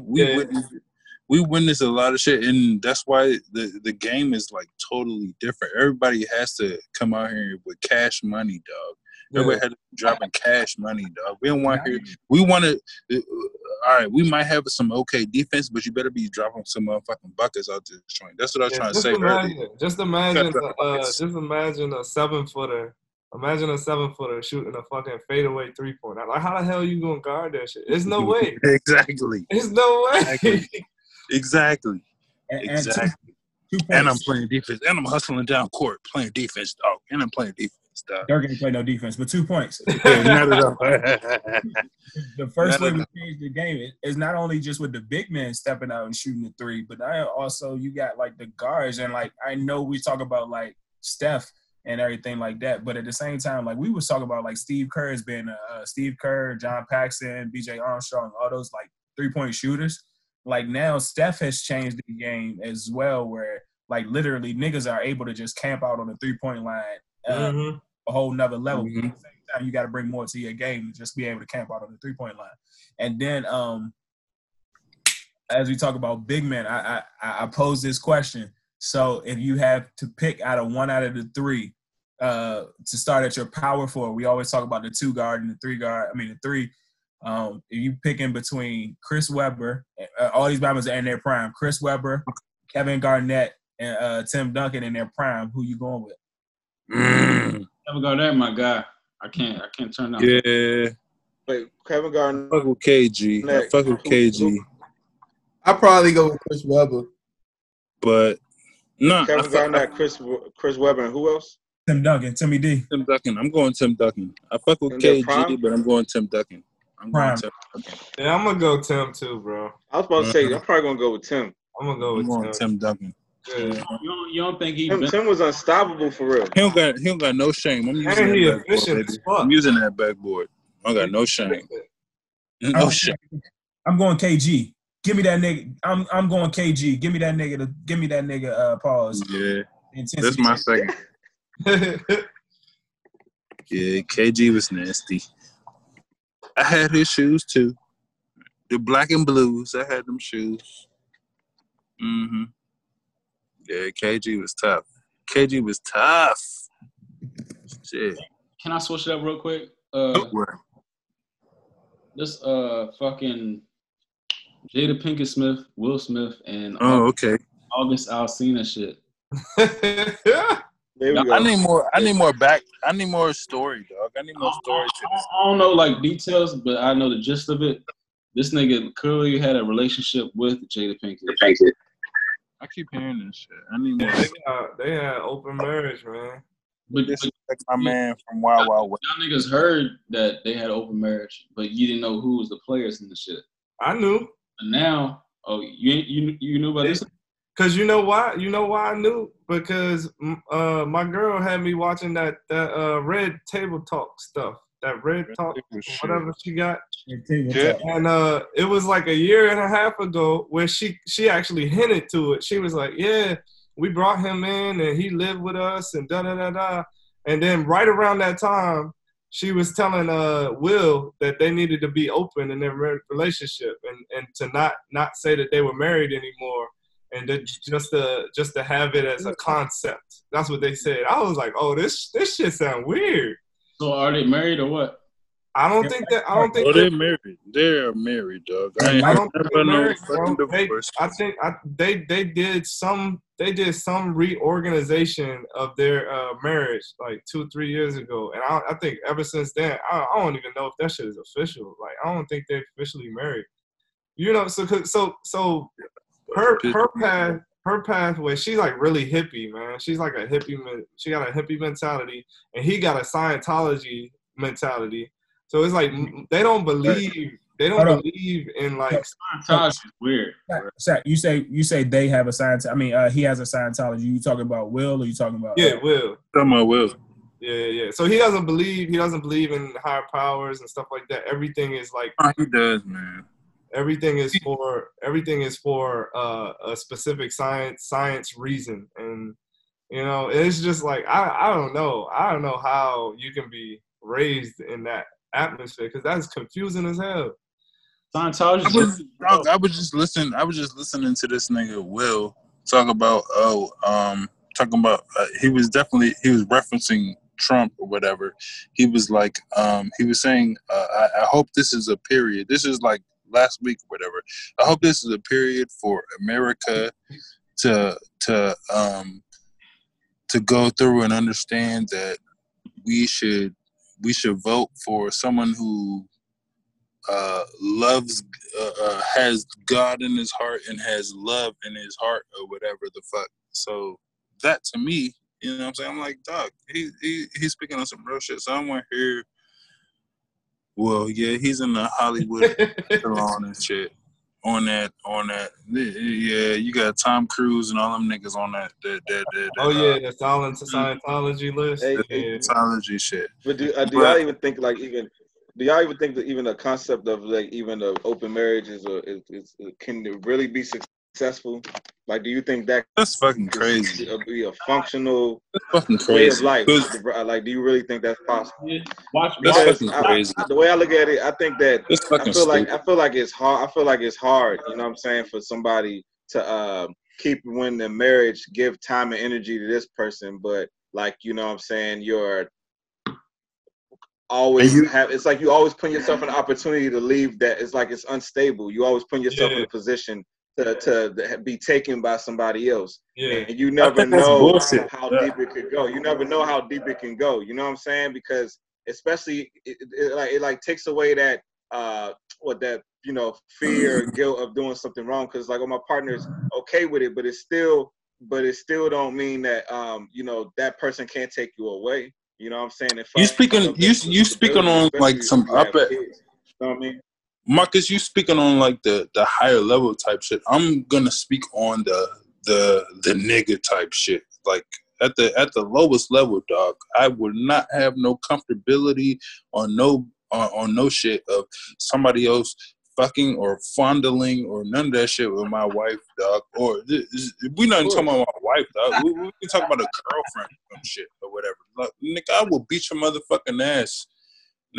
witnessed a lot of shit, and that's why the game is like totally different. Everybody has to come out here with cash money, dog. Everybody had to be dropping cash money, dog. We don't want to hear – we want to – all right, we might have some okay defense, but you better be dropping some motherfucking buckets out this joint. That's what I was trying to say earlier. Just imagine a seven-footer. Imagine a seven-footer shooting a fucking fadeaway three-pointer. Like, how the hell are you going to guard that shit? There's no way. Exactly. There's no way. Exactly. Exactly. And I'm playing defense. And I'm hustling down court playing defense, dog. And I'm playing defense. Stop. Dirk didn't play no defense, but 2 points. The first way we changed the game is not only just with the big men stepping out and shooting the three, but I also you got like the guards and like I know we talk about like Steph and everything like that, but at the same time like we was talking about like Steve Kerr has been Steve Kerr, John Paxson, B.J. Armstrong, all those like 3-point shooters. Like now Steph has changed the game as well, where like literally niggas are able to just camp out on the 3-point line. A whole nother level. Mm-hmm. At the same time, you got to bring more to your game and just be able to camp out on the 3-point line. And then, as we talk about big men, I pose this question. So, if you have to pick out of one out of the three to start at your power forward, we always talk about the two guard and the three guard. I mean, the three. If you pick in between Chris Webber, all these Bombers are in their prime. Chris Webber, Kevin Garnett, and Tim Duncan in their prime. Who you going with? Kevin Garnett, my guy. I can't turn down. Yeah. Wait, Kevin Garnett. Fuck with KG. Next. Fuck with KG. I probably go with Chris Webber. But no. Kevin Garnett, Chris Webber, and who else? Tim Duncan, Timmy D. Tim Duncan. I'm going Tim Duncan. I fuck with KG, but I'm going Tim Duncan. Yeah, I'm gonna go Tim too, bro. I was about to say I'm probably gonna go with Tim. I'm going Tim Duncan. Yeah. You don't think Tim was unstoppable for real. He don't got no shame. I'm using that backboard. I don't got no shame. No shame. I'm going KG. Give me that nigga. I'm going KG. Give me that nigga. Give me that nigga. Pause. Yeah. Intensity. That's my second. Yeah, KG was nasty. I had his shoes too. The black and blues. I had them shoes. Mm-hmm. Yeah, KG was tough. Shit. Can I switch it up real quick? This fucking Jada Pinkett Smith, Will Smith, and August Alsina shit. There we go. I need more story, dog. I need more story to this. I don't know like details, but I know the gist of it. This nigga clearly had a relationship with Jada Pinkett. I keep hearing this shit. I mean, they had open marriage, man. But this is like my man from Wild Wild West. Y'all niggas heard that they had open marriage, but you didn't know who was the players in the shit. I knew. But now, you knew about this? Because you know why? You know why I knew? Because my girl had me watching that Red Table Talk stuff. That Red Talk, whatever she got. Yeah. And it was like a year and a half ago where she actually hinted to it. She was like, yeah, we brought him in and he lived with us and da-da-da-da. And then right around that time, she was telling Will that they needed to be open in their relationship and to not say that they were married anymore and that just to have it as a concept. That's what they said. I was like, oh, this shit sound weird. So are they married or what? I don't think they're married. They're married, dog. I don't think they're married, bro. I think they did some reorganization of their marriage like 2-3 years ago, and I think ever since then I don't even know if that shit is official. Like I don't think they're officially married. You know, so her pathway, she's like really hippie, man. She's like a hippie. She got a hippie mentality, and he got a Scientology mentality. So it's like they don't believe in like Scientology is weird. You say they have a Scientology. I mean, he has a Scientology. You talking about Will, or you talking about? Yeah, Will. Talking about Will. Yeah. So he doesn't believe in higher powers and stuff like that. Everything is like. Oh, he does, man. Everything is for a specific science reason, and you know, it's just like I don't know how you can be raised in that atmosphere, because that's confusing as hell. I was just listening to this nigga Will talk about he was referencing Trump or whatever. He was like, he was saying, I hope this is a period. This is like last week or whatever. I hope this is a period for America to go through and understand that we should vote for someone who loves, has God in his heart and has love in his heart or whatever the fuck. So that to me, you know what I'm saying? I'm like, dog, he's speaking on some real shit. So I want to hear, well, yeah, he's in the Hollywood salon and shit. On that. Yeah, you got Tom Cruise and all them niggas on that. The Scientology list. Hey. Scientology shit. But do y'all even think that the concept of like even of open marriage can it really be successful? Like, do you think that's fucking crazy? It'll be a functional way of life. Like, do you really think that's possible? That's fucking crazy. The way I look at it, I think that I feel like it's hard. You know what I'm saying? For somebody to keep when the marriage, give time and energy to this person, but like, you know what I'm saying, you're always it's like you always put yourself in an opportunity to leave. That it's like it's unstable. You always put yourself in a position to be taken by somebody else, and you never know how deep it could go. You never know how deep it can go. You know what I'm saying? Because especially it takes away that fear, guilt of doing something wrong. Because like, my partner's okay with it, but it still don't mean that that person can't take you away. You know what I'm saying? You speaking on like some upper. You know what I mean? Marcus, you speaking on like the higher level type shit. I'm gonna speak on the nigga type shit. Like at the lowest level, dog. I would not have no comfortability on no shit of somebody else fucking or fondling or none of that shit with my wife, dog. Or we not even talking about my wife, dog. We can talk about a girlfriend or some shit or whatever. Like, nigga, I will beat your motherfucking ass.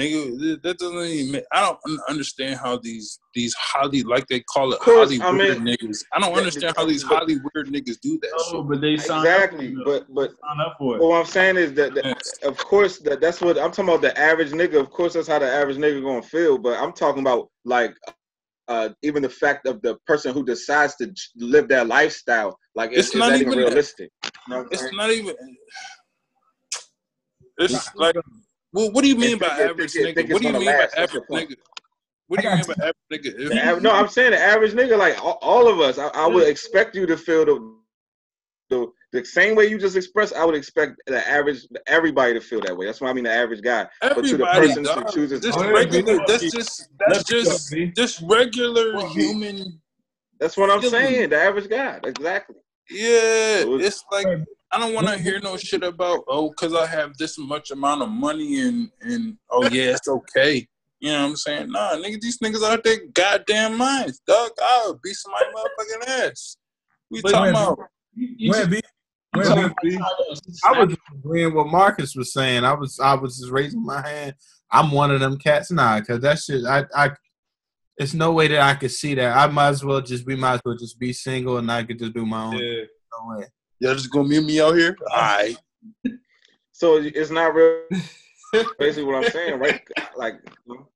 Nigga, that doesn't even make, I don't understand how these Holly, like they call it, Holly weird niggas. I don't understand how these Holly weird niggas do that. Oh, but they sign exactly. Up but sign up for it. But what I'm saying is that that's what I'm talking about. The average nigga, of course, that's how the average nigga gonna feel. But I'm talking about like even the fact of the person who decides to live that lifestyle. Like it's not even realistic. You know it's not even. It's like. Well, what do you mean by average nigga? What do you mean by average nigga? What do you mean by average nigga? No, I'm saying the average nigga, like all of us, I would expect you to feel the same way you just expressed. I would expect the average, everybody to feel that way. That's why I mean the average guy. Everybody, but to the person who chooses that's just regular human. That's what I'm saying. The average guy, exactly. Yeah, it's like. I don't want to hear no shit about, because I have this much amount of money and it's okay. You know what I'm saying? Nah, nigga, these niggas out there goddamn minds, dog. I'll beat somebody motherfucking ass. I was agreeing what Marcus was saying. I was just raising my hand. I'm one of them cats now, because that shit, it's no way that I could see that. I might as well just be single and I could just do my own. Yeah. No way. Y'all just gonna meet me out here? All right. So it's not real. Basically, what I'm saying, right? Like, you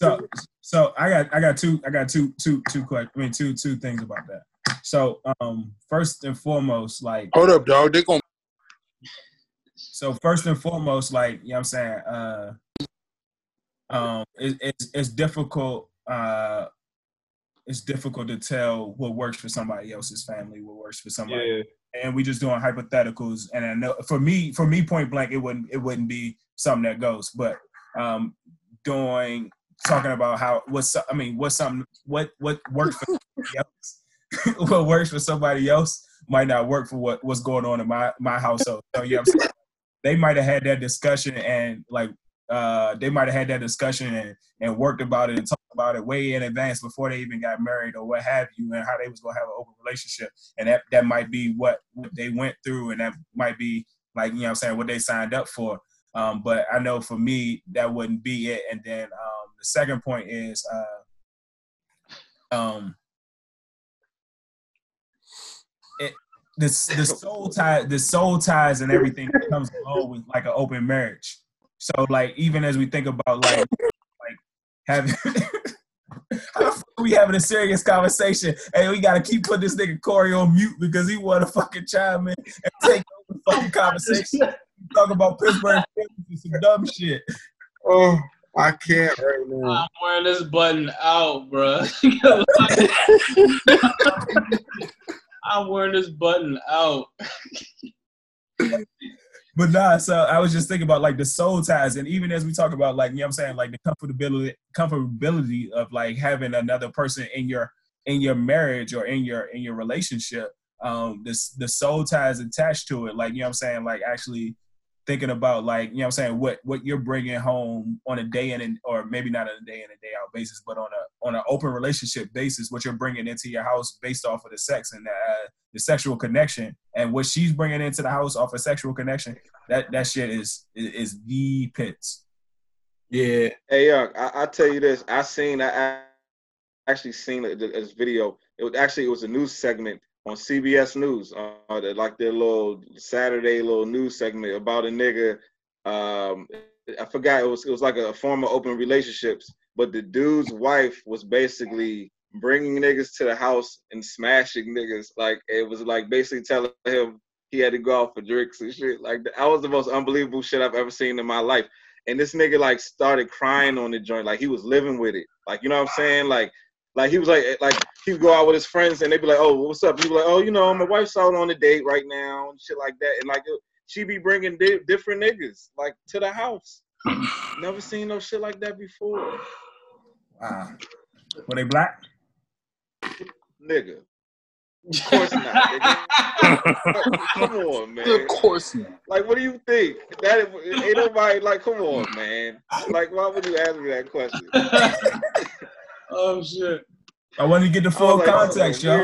know. So I got two things about that. So first and foremost, like, hold up, dog. They gonna. So first and foremost, like, you know what I'm saying, it's difficult to tell what works for somebody else's family, what works for somebody. Yeah. And we just doing hypotheticals, and I know for me, point blank, it wouldn't be something that goes. But talking about what works for somebody else, what works for somebody else might not work for what's going on in my household. So, you know what I'm saying? They might have had that discussion, and like they might have had that discussion and worked about it and talked about it way in advance before they even got married or what have you, and how they was going to have an open relationship. And that might be what they went through, and that might be, like, you know what I'm saying, what they signed up for. But I know for me, that wouldn't be it. And then the second point is the soul ties and everything that comes along with like an open marriage. So like, even as we think about like having how the fuck are we having a serious conversation and we gotta keep putting this nigga Corey on mute because he wanna fucking chime in and take over the fucking conversation. Talk about Pittsburgh and some dumb shit. Oh, I can't right now. I'm wearing this button out, bro. I'm wearing this button out. But nah, so I was just thinking about like the soul ties, and even as we talk about like, you know what I'm saying, like the comfortability of like having another person in your marriage or in your relationship, the soul ties attached to it, like, you know what I'm saying, like actually thinking about like, you know what I'm saying, what you're bringing home on a day in, or maybe not on a day in and day out basis, but on an open relationship basis, what you're bringing into your house based off of the sex and the sexual connection, and what she's bringing into the house off of sexual connection, that shit is the pits. Yeah. Hey, Young, I tell you this, I actually seen this video. It was a news segment on CBS News, like their little Saturday little news segment about a nigga. I forgot, it was like a form of open relationships, but the dude's wife was basically bringing niggas to the house and smashing niggas. Like, it was like basically telling him he had to go out for drinks and shit. Like, that was the most unbelievable shit I've ever seen in my life. And this nigga like started crying on the joint, like he was living with it. Like, you know what I'm saying? Like he was like he'd go out with his friends and they'd be like, "Oh, what's up?" He'd be like, "Oh, you know, my wife's out on a date right now," and shit like that. And like, she be bringing different niggas like to the house. Never seen no shit like that before. Wow. Were they black? Nigga. Of course not. Come on, man. Of course not. Like, what do you think? That ain't nobody. Like, come on, man. Like, why would you ask me that question? Oh shit! I wanted to get the full context, y'all.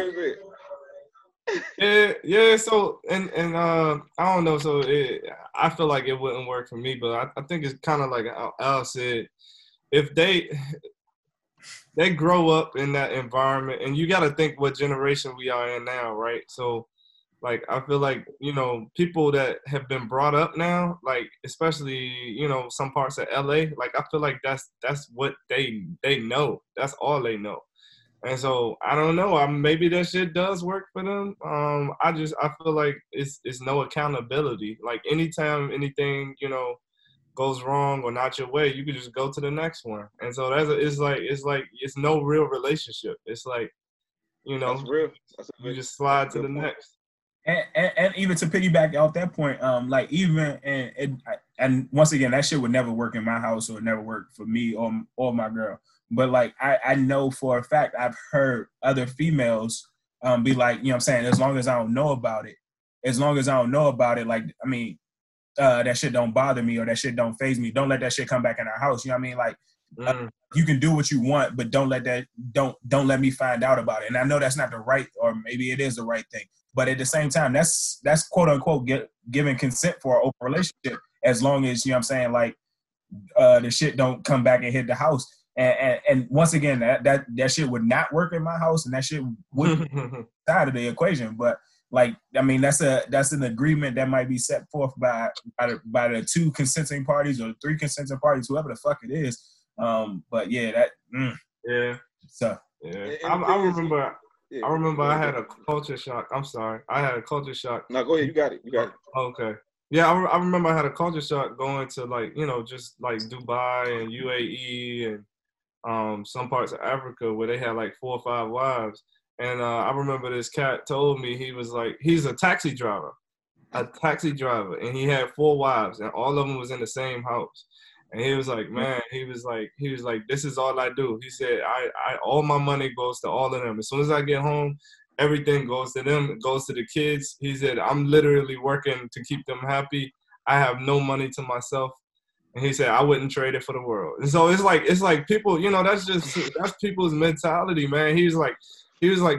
Yeah. So and I don't know. So I feel like it wouldn't work for me, but I think it's kind of like Al said. If they grow up in that environment, and you got to think what generation we are in now, right? So like, I feel like, you know, people that have been brought up now, like especially, you know, some parts of LA, like I feel like that's what they know. That's all they know. And so I don't know. Maybe that shit does work for them. I feel like it's no accountability. Like anytime anything, you know, goes wrong or not your way, you can just go to the next one. And so it's like it's no real relationship. It's like, you know, that's real. You just slide to the next. And even to piggyback off that point, like even and once again, that shit would never work in my house, or never work for me or my girl. But like I know for a fact, I've heard other females be like, you know what I'm saying, as long as I don't know about it, like, I mean, that shit don't bother me, or that shit don't faze me. Don't let that shit come back in our house. You know what I mean? Like, you can do what you want, but don't let me find out about it. And I know that's not the right, or maybe it is the right thing. But at the same time, that's quote unquote giving consent for an open relationship, as long as, you know what I'm saying, like the shit don't come back and hit the house. And once again, that shit would not work in my house, and that shit would be out of the equation. But like, I mean, that's an agreement that might be set forth by the two consenting parties, or three consenting parties, whoever the fuck it is. But yeah, yeah. So yeah, I remember. Yeah, I had a culture shock. I'm sorry. I had a culture shock. No, go ahead. You got it. Okay. Yeah, I remember I had a culture shock going to, like, you know, just like Dubai and UAE and some parts of Africa where they had like 4 or 5 wives. And I remember this cat told me, he was like, he's a taxi driver. And he had 4 wives, and all of them was in the same house. And he was like, man, he was like, this is all I do. He said, I all my money goes to all of them. As soon as I get home, everything goes to them. It goes to the kids. He said, I'm literally working to keep them happy. I have no money to myself. And he said, I wouldn't trade it for the world. And so it's like people, you know, that's people's mentality, man. He was like,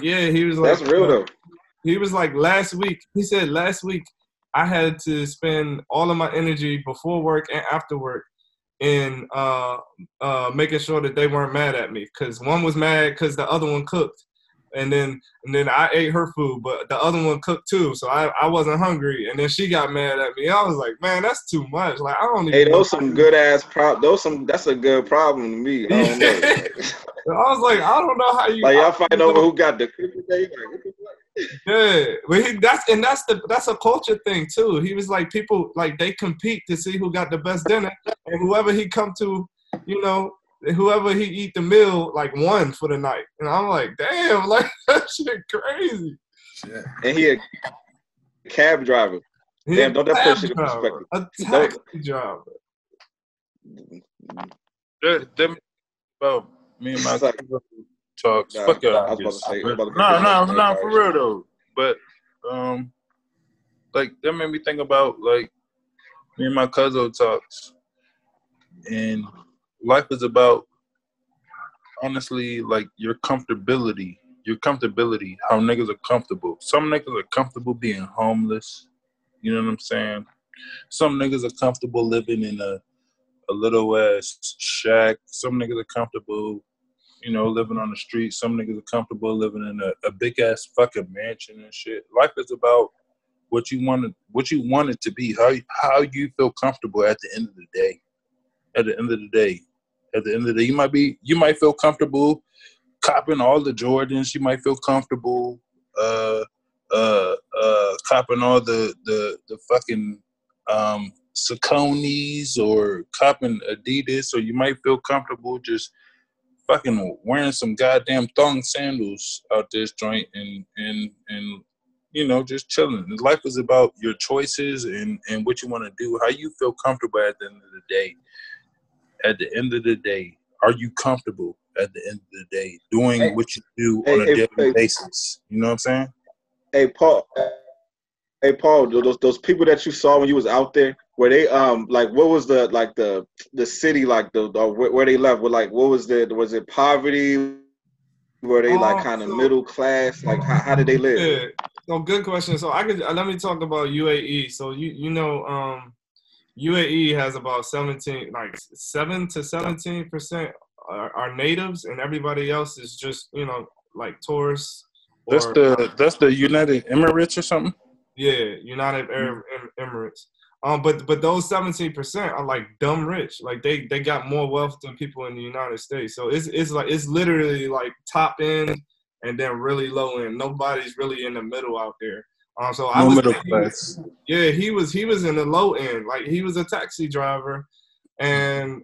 yeah, that's real though. He was like, last week, I had to spend all of my energy before work and after work in making sure that they weren't mad at me. Cause one was mad because the other one cooked. And then I ate her food, but the other one cooked too, so I wasn't hungry. And then she got mad at me. I was like, man, that's too much. Like I don't. Hey, those some good ass problems. That's a good problem to me. I don't know. I was like, I don't know how you. Like y'all fighting over who got the cookie day. Yeah, but that's a culture thing too. He was like, people like they compete to see who got the best dinner, and whoever he come to, you know. Whoever he eat the meal, like, won for the night. And I'm like, damn, like, that shit crazy. Yeah. And he a cab driver. Damn, don't that push it in perspective. A taxi driver. Me and my talks. Fuck y'all. No, for real, though. But, like, that made me think about, like, me and my cousin talks. And life is about, honestly, like your comfortability, how niggas are comfortable. Some niggas are comfortable being homeless, you know what I'm saying? Some niggas are comfortable living in a little ass shack. Some niggas are comfortable, you know, living on the street. Some niggas are comfortable living in a big ass fucking mansion and shit. Life is about what you want it to be, how you feel comfortable at the end of the day. You might feel comfortable copping all the Jordans. You might feel comfortable copping all the fucking Sauconys or copping Adidas, or you might feel comfortable just fucking wearing some goddamn thong sandals out this joint and you know, just chilling. Life is about your choices and what you want to do, how you feel comfortable at the end of the day. At the end of the day, are you comfortable at the end of the day doing what you do on a daily basis? You know what I'm saying? Hey Paul, those people that you saw when you was out there, were they like what was the city like where they left? Was it poverty? Were they like kind of middle class? Like how did they live? Yeah. So good question. So let me talk about UAE. So you know UAE has about 7 to 17% are natives, and everybody else is just, you know, like tourists. That's the United Emirates or something? Yeah, United Arab Emirates. But those 17% are like dumb rich. Like they got more wealth than people in the United States. So it's literally like top end and then really low end. Nobody's really in the middle out there. So I was thinking, yeah, he was in the low end, like he was a taxi driver, and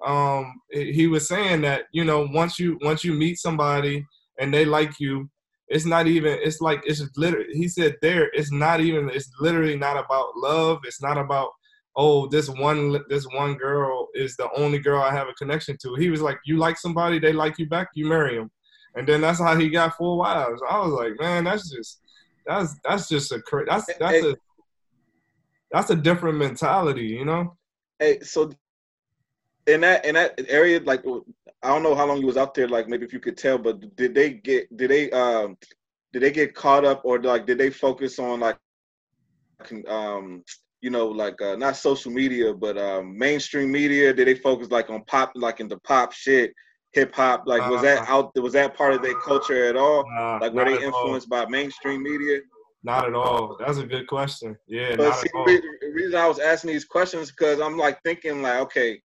he was saying that, you know, once you meet somebody and they like you, it's literally not about love. It's not about, oh, this one girl is the only girl I have a connection to. He was like, you like somebody, they like you back, you marry them, and then that's how he got 4 wives. I was like, man, that's a different mentality, you know. Hey, so in that area, like I don't know how long you was out there, like maybe if you could tell, but did they get caught up, or like did they focus on like you know, like not social media, but mainstream media? Did they focus like on pop, like in the pop shit? Hip hop, like was that part of their culture at all? Like were they influenced by mainstream media? Not at all. That's a good question. Yeah, but the reason I was asking these questions because I'm like thinking like, okay,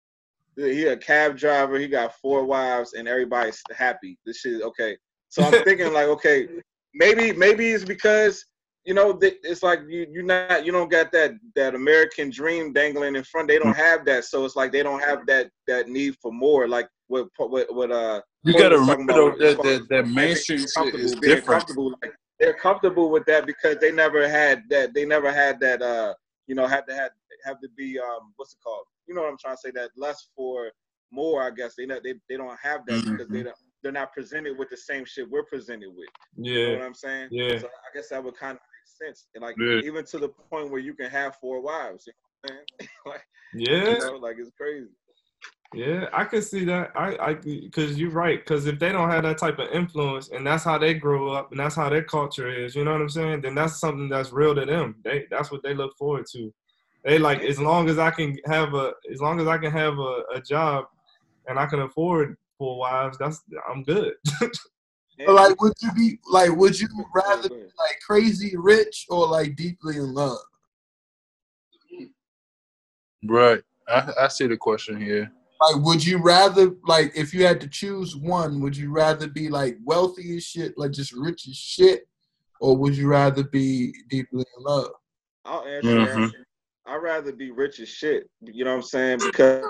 he a cab driver, he got 4 wives, and everybody's happy. This shit, okay. So I'm thinking like, okay, maybe it's because, you know, it's like you don't got that American dream dangling in front. They don't have that, so it's like they don't have that need for more. Like what you gotta remember that mainstream shit is different. Like, they're comfortable with that because they never had that. They never had that. You know, had to be what's it called? You know what I'm trying to say? That less for more. I guess they don't have that because they don't. They're not presented with the same shit we're presented with. Yeah. You know what I'm saying? Yeah. So I guess that would kind of make sense. And like even to the point where you can have 4 wives. You know what I'm saying? Like, yeah. You know, like it's crazy. Yeah, I could see that. I because you're right. Because if they don't have that type of influence, and that's how they grow up, and that's how their culture is, you know what I'm saying? Then that's something that's real to them. That's what they look forward to. They like, as long as I can have a job, and I can afford four wives, I'm good. Like, would you rather be like crazy rich or like deeply in love? Right. I see the question here. Like, would you rather, like, if you had to choose one, would you rather be, like, wealthy as shit, like, just rich as shit, or would you rather be deeply in love? I'll answer that. I'd rather be rich as shit, you know what I'm saying, because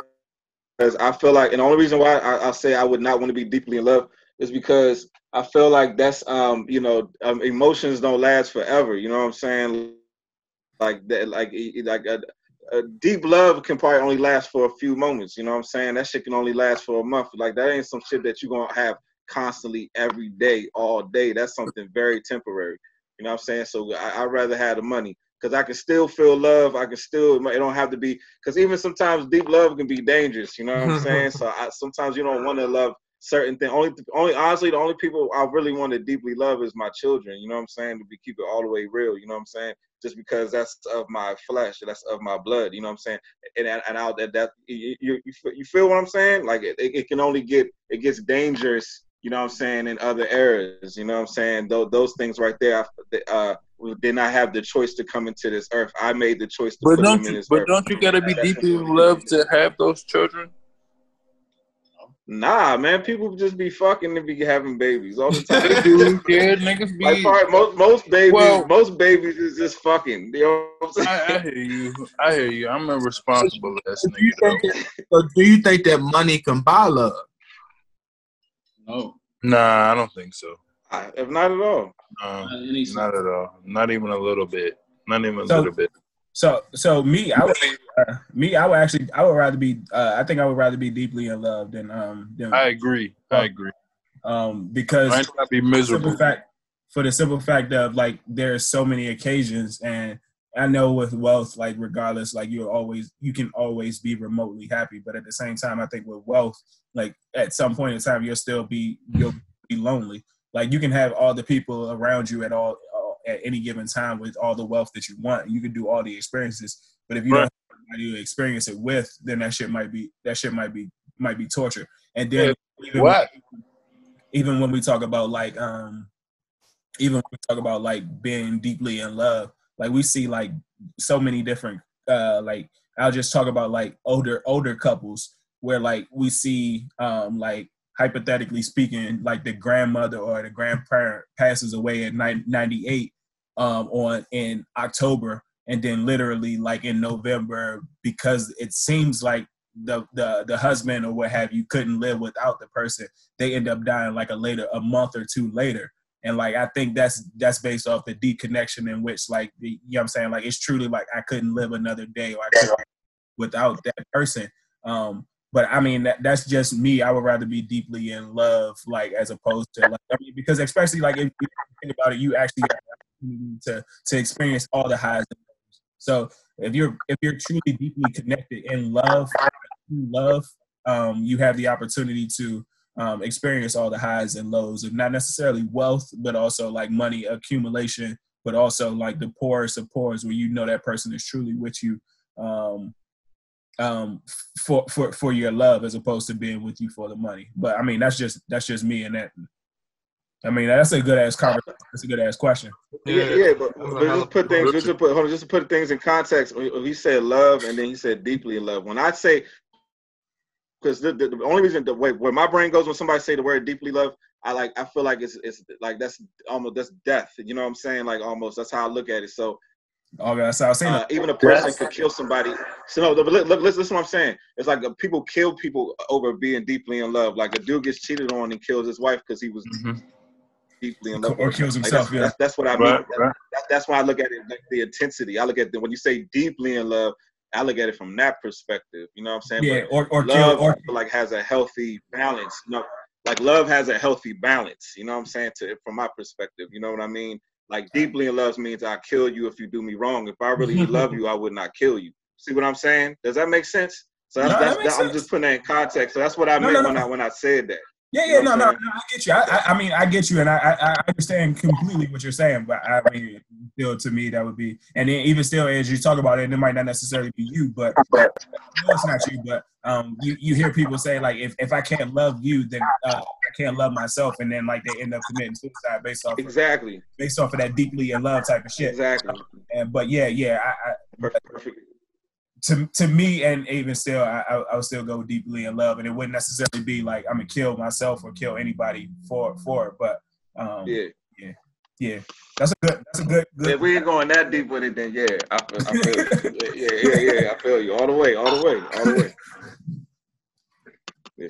I feel like, and the only reason why I say I would not want to be deeply in love is because I feel like that's, emotions don't last forever, you know what I'm saying? Deep love can probably only last for a few moments, you know what I'm saying? That shit can only last for a month. Like, that ain't some shit that you're going to have constantly every day, all day. That's something very temporary, you know what I'm saying? So I'd rather have the money because I can still feel love. I can still – it don't have to be – because even sometimes deep love can be dangerous, you know what I'm saying? So sometimes you don't want to love certain things. Honestly, the only people I really want to deeply love is my children, you know what I'm saying, to keep it all the way real, you know what I'm saying? Just because that's of my flesh, that's of my blood, you know what I'm saying? And out that you feel what I'm saying? Like it can only gets dangerous, you know what I'm saying, in other eras, you know what I'm saying? Those things right there, did not have the choice to come into this earth. I made the choice to put them in this earth. But don't you gotta be deeply in love to have those children? Nah, man, people just be fucking and be having babies all the time. Yeah, niggas be. Like, most babies is just fucking. You know what I'm saying? I hear you. I'm a responsible ass nigga. Do you think that money can buy love? No. Nah, I don't think so. If not at all. Not at all. Not even a little bit. So I would rather be deeply in love than I agree. Because I might not be miserable. For the simple fact of like there are so many occasions, and I know with wealth, like regardless, like you can always be remotely happy, but at the same time, I think with wealth, like at some point in time, you'll be lonely. Like you can have all the people around you at any given time with all the wealth that you want. You can do all the experiences, but if you don't have anybody to experience it with, then that shit might be torture. And then even when we talk about like being deeply in love, like we see like so many different like I'll just talk about like older couples where like we see like hypothetically speaking, like the grandmother or the grandparent passes away at 98 in October, and then literally like in November, because it seems like the husband or what have you couldn't live without the person, they end up dying like a month or two later. And like I think that's based off the deep connection in which like you know what I'm saying, like it's truly like I couldn't live another day or I couldn't live without that person. But I mean, that's just me. I would rather be deeply in love, like as opposed to, like, I mean, because especially like if you think about it, you actually have the opportunity to experience all the highs and lows. So if you're truly deeply connected in love, you have the opportunity to experience all the highs and lows of not necessarily wealth, but also like money accumulation, but also like the poorest of poorest, where you know that person is truly with you. For your love as opposed to being with you for the money. But I mean that's just me and that. I mean that's a good ass conversation. That's a good ass question. Yeah, but just to put things in context. He said love and then he said deeply in love. When I say, because the only reason the way where my brain goes when somebody say the word deeply love, I feel like it's like that's death. You know what I'm saying? Like almost that's how I look at it. So. Oh, yeah, so even a person could kill somebody. So no, listen to what I'm saying. It's like people kill people over being deeply in love. Like a dude gets cheated on and kills his wife because he was deeply in love, or kills himself. Like, that's what I mean. Right. That's why I look at it like the intensity. I look at when you say deeply in love, I look at it from that perspective. You know what I'm saying? Yeah, but or love kill, or like has a healthy balance. You know, like love has a healthy balance. You know what I'm saying? From my perspective, you know what I mean. Like, deeply in love means I'll kill you if you do me wrong. If I really love you, I would not kill you. See what I'm saying? Does that make sense? So I'm just putting that in context. So that's what I meant when I said that. Yeah, I get you. I mean, I get you, and I understand completely what you're saying. But I mean, still, to me, that would be, and then even still, as you talk about it, and it might not necessarily be you, but no, it's not you. But you hear people say like, if I can't love you, then I can't love myself, and then like they end up committing suicide based off of that deeply in love type of shit. Exactly. Perfect. To me, and even still, I would still go deeply in love, and it wouldn't necessarily be like I'm gonna kill myself or kill anybody for it. But yeah, that's a good. If we ain't going that deep with it, then I feel yeah, I feel you all the way. Yeah.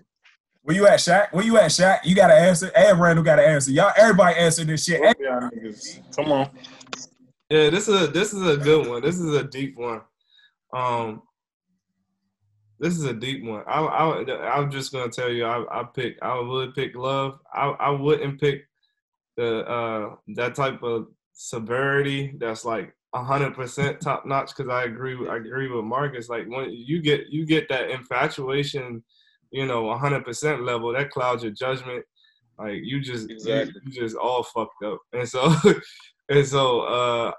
Where you at, Shaq? You gotta answer. And Randall gotta answer. Y'all, everybody answer this shit. Come on. Yeah, this is a good one. This is a deep one. This is a deep one. I'm just gonna tell you. I would pick love. I wouldn't pick the that type of severity that's like 100% top notch. Because I agree with Marcus. Like when you get that infatuation, 100% level, that clouds your judgment. Like you just all fucked up. And so. And so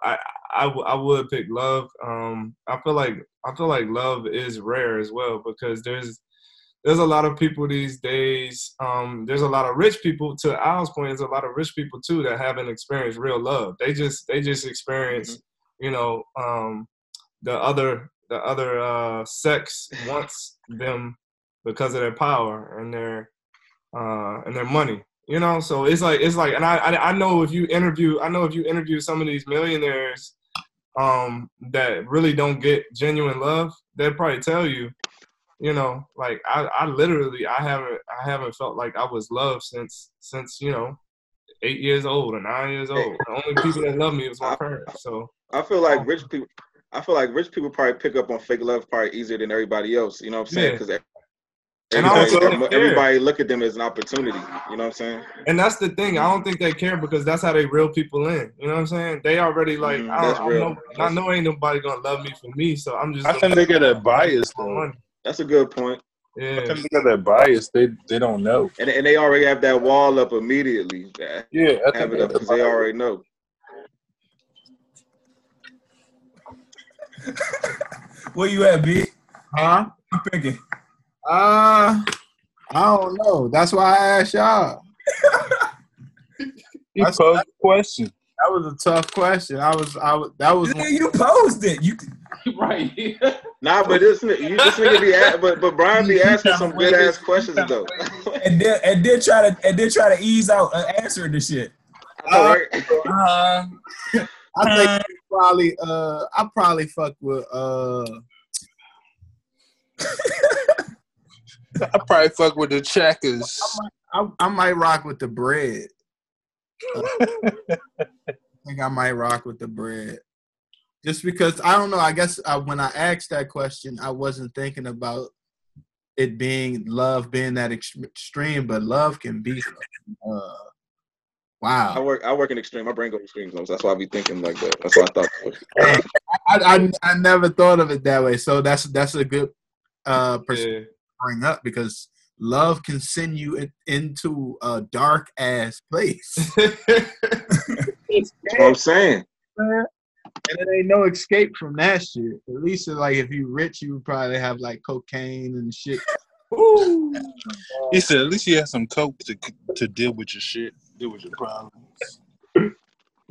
I would pick love. I feel like love is rare as well, because there's a lot of people these days. There's a lot of rich people. To Al's point, there's a lot of rich people too that haven't experienced real love. They just experience, the other sex wants them because of their power and their money. So it's like, and I know if you interview some of these millionaires that really don't get genuine love, they'll probably tell you, like I haven't felt like I was loved since 8 years old or 9 years old. The only people that love me was my parents. So I feel like rich people probably pick up on fake love probably easier than everybody else. You know what I'm saying? Yeah. Everybody look at them as an opportunity. You know what I'm saying? And that's the thing. I don't think they care because that's how they reel people in. You know what I'm saying? They already like, I know ain't nobody going to love me for me, so I'm just... I think they get that bias, though. That's a good point. Yeah. I think they get that bias. They don't know. And they already have that wall up immediately. Yeah. I have it up because they already know. Where you at, B? Huh? I'm thinking. I don't know. That's why I asked y'all. You posed the question. That was a tough question. You posed it. You right here. Nah, but but Brian be asking some good ass questions though. and then try to ease out answering the shit. I think I probably fuck with I probably fuck with the Checkers. I might rock with the bread. I think I might rock with the bread. Just because, I don't know, I guess when I asked that question, I wasn't thinking about it being love being that extreme, but love can be wow. I work in extreme. My brain goes extreme zones. That's why I be thinking like that. That's what I thought. I never thought of it that way. So that's a good perspective. Yeah. Bring up, because love can send you into a dark ass place. That's what I'm saying. And it ain't no escape from that shit. At least like if you rich, you would probably have like cocaine and shit. Ooh. He said at least you have some coke to deal with your shit, deal with your problems.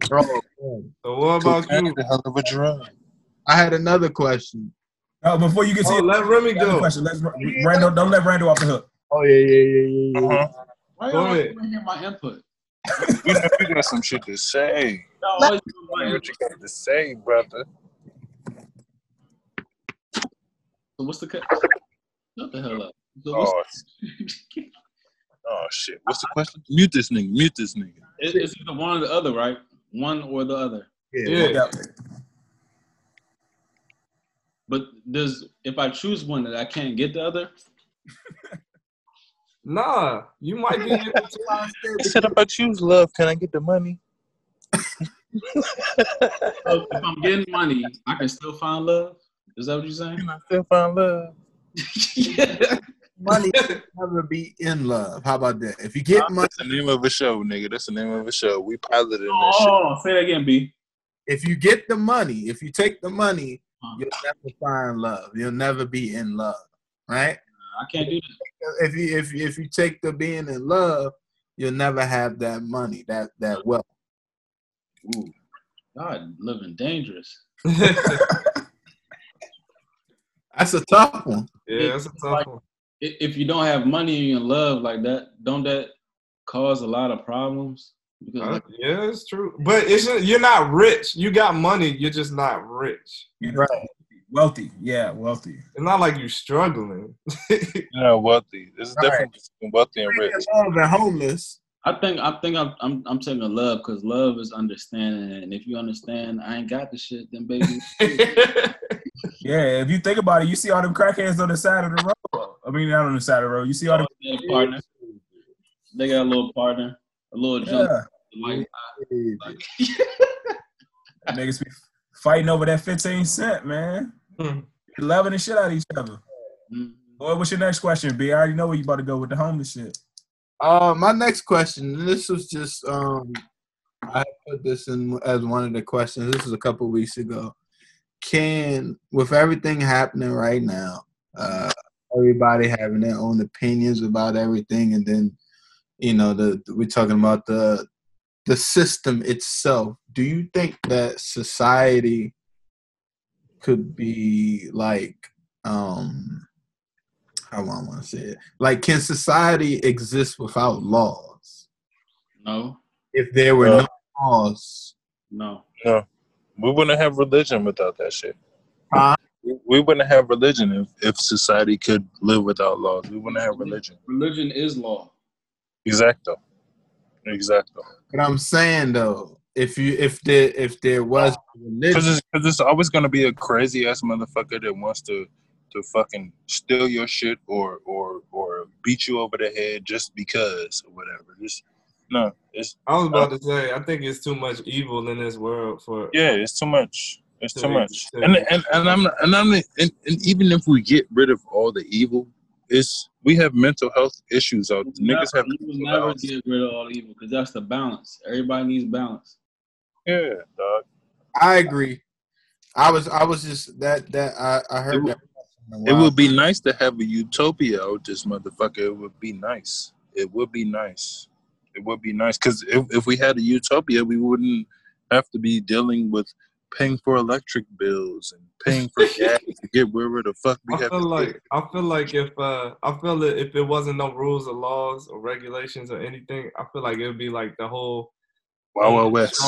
Bro, so what about you? The hell of a drug. I had another question. Before you get to let Remy go. Randall, don't let Randall off the hook. Oh yeah. Uh-huh. Why don't you hear my input? We got some shit to say. What you got to say, brother? So what's the cut? Shut the hell up. Oh shit! What's the question? Mute this nigga. It's either one or the other, right? One or the other. Yeah. But if I choose one that I can't get the other? Nah, you might be able to. I said, if I choose love, can I get the money? So if I'm getting money, I can still find love? Is that what you're saying? Can I still find love? Yeah. Money will never be in love. How about that? If you get money, that's the name of a show, nigga. That's the name of a show. We piloted in this shit. Oh, say that again, B. If you get the money, if you take the money, you'll never find love. You'll never be in love, right? I can't do that. If you take the being in love, you'll never have that money, that wealth. Ooh, God, living dangerous. That's a tough one. Yeah, that's a tough one. If you don't have money and you're in love like that, don't that cause a lot of problems? Because yeah, it's true. But it's just, you're not rich. You got money. You're just not rich. Right. Wealthy. Yeah, wealthy. It's not like you're struggling. Yeah, wealthy. This is definitely wealthy and rich. Love and homeless. I'm taking a love because love is understanding. And if you understand, I ain't got the shit, then baby. Yeah, if you think about it, you see all them crackheads on the side of the road. I mean, not on the side of the road. You see all them. Yeah, partner. They got a little partner, a little jump. Like, niggas be fighting over that 15 cents, man. Loving the shit out of each other. Boy, what's your next question, B? I already know where you about to go with the homeless shit. My next question. This was just I put this in as one of the questions. This was a couple weeks ago. With everything happening right now, everybody having their own opinions about everything, and then we're talking about the system itself. Do you think that society could be like, how do I want to say it? Like, can society exist without laws? No. If there were no laws? No. Yeah. We wouldn't have religion without that shit. We wouldn't have religion if society could live without laws. We wouldn't have religion. Religion is law. Exacto. Exacto. But I'm saying though, if there was religion, because it's always gonna be a crazy ass motherfucker that wants to fucking steal your shit or beat you over the head just because or whatever. I was about to say, I think it's too much evil in this world for. Yeah, it's too much. It's too much. And even if we get rid of all the evil, we have mental health issues out. Niggas have. We will never get rid of all evil because that's the balance. Everybody needs balance. Yeah, dog. I agree. I was just that I heard that. It would be nice to have a utopia out this motherfucker. It would be nice. It would be nice because if we had a utopia, we wouldn't have to be dealing with paying for electric bills and paying for gas to get wherever the fuck we have to go. I feel if it wasn't no rules or laws or regulations or anything, I feel like it would be like the whole Wild West.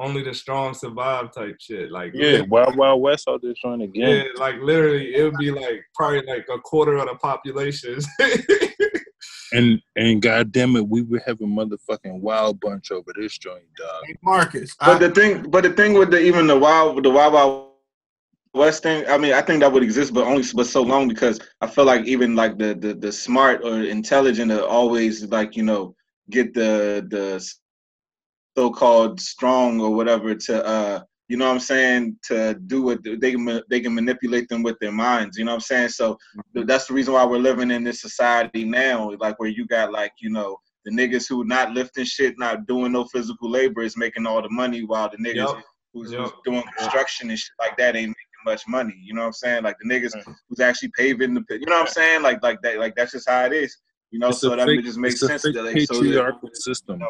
Only the strong survive type shit. Like Wild West out there trying to get. Yeah, like literally, it would be like probably like a quarter of the population. And goddamn it, we would have a motherfucking wild bunch over this joint, dog. Hey, Marcus. But the thing with the Wild Wild West thing, I mean, I think that would exist, but only so long because I feel like even like the smart or intelligent are always like get the so-called strong or whatever to you know what I'm saying, to do what they can manipulate them with their minds. You know what I'm saying? So that's the reason why we're living in this society now, like where you got like, the niggas who not lifting shit, not doing no physical labor is making all the money while the niggas who's doing construction and shit like that ain't making much money. You know what I'm saying? Like the niggas who's actually paving the pit. You know what I'm saying? Like that's just how it is. You know, it's so that fake, just makes sense. It's a patriarchal system.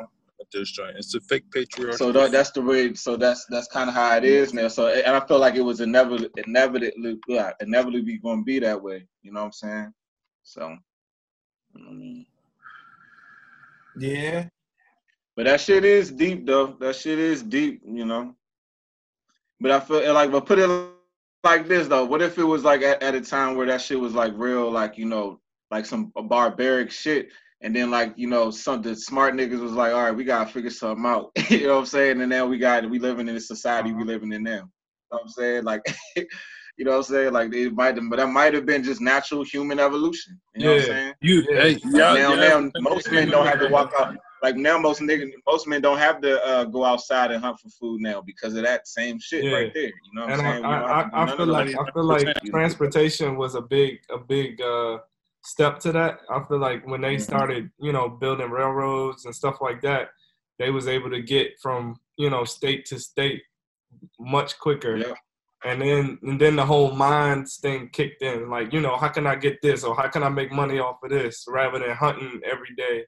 This joint. It's a fake patriarchy. So that's the way. So that's kind of how it is now. So and I feel like it was inevitably going to be that way. You know what I'm saying? So. Yeah. But that shit is deep, though. That shit is deep, But I feel like, but put it like this though. What if it was like at a time where that shit was like real, like like some barbaric shit. And then, like, some of the smart niggas was like, all right, we got to figure something out. You know what I'm saying? And now we living in the society we living in now. You know what I'm saying? Like, you know what I'm saying? Like, they might have, but that might have been just natural human evolution. You know what I'm saying? Hey, now most men don't have to walk out. Like now, most men don't have to go outside and hunt for food now because of that same shit right there. You know what I'm saying? I feel like transportation was a big step to that. I feel like when they started, building railroads and stuff like that, they was able to get from state to state much quicker. Yeah. And then the whole minds thing kicked in. Like, how can I get this or how can I make money off of this rather than hunting every day?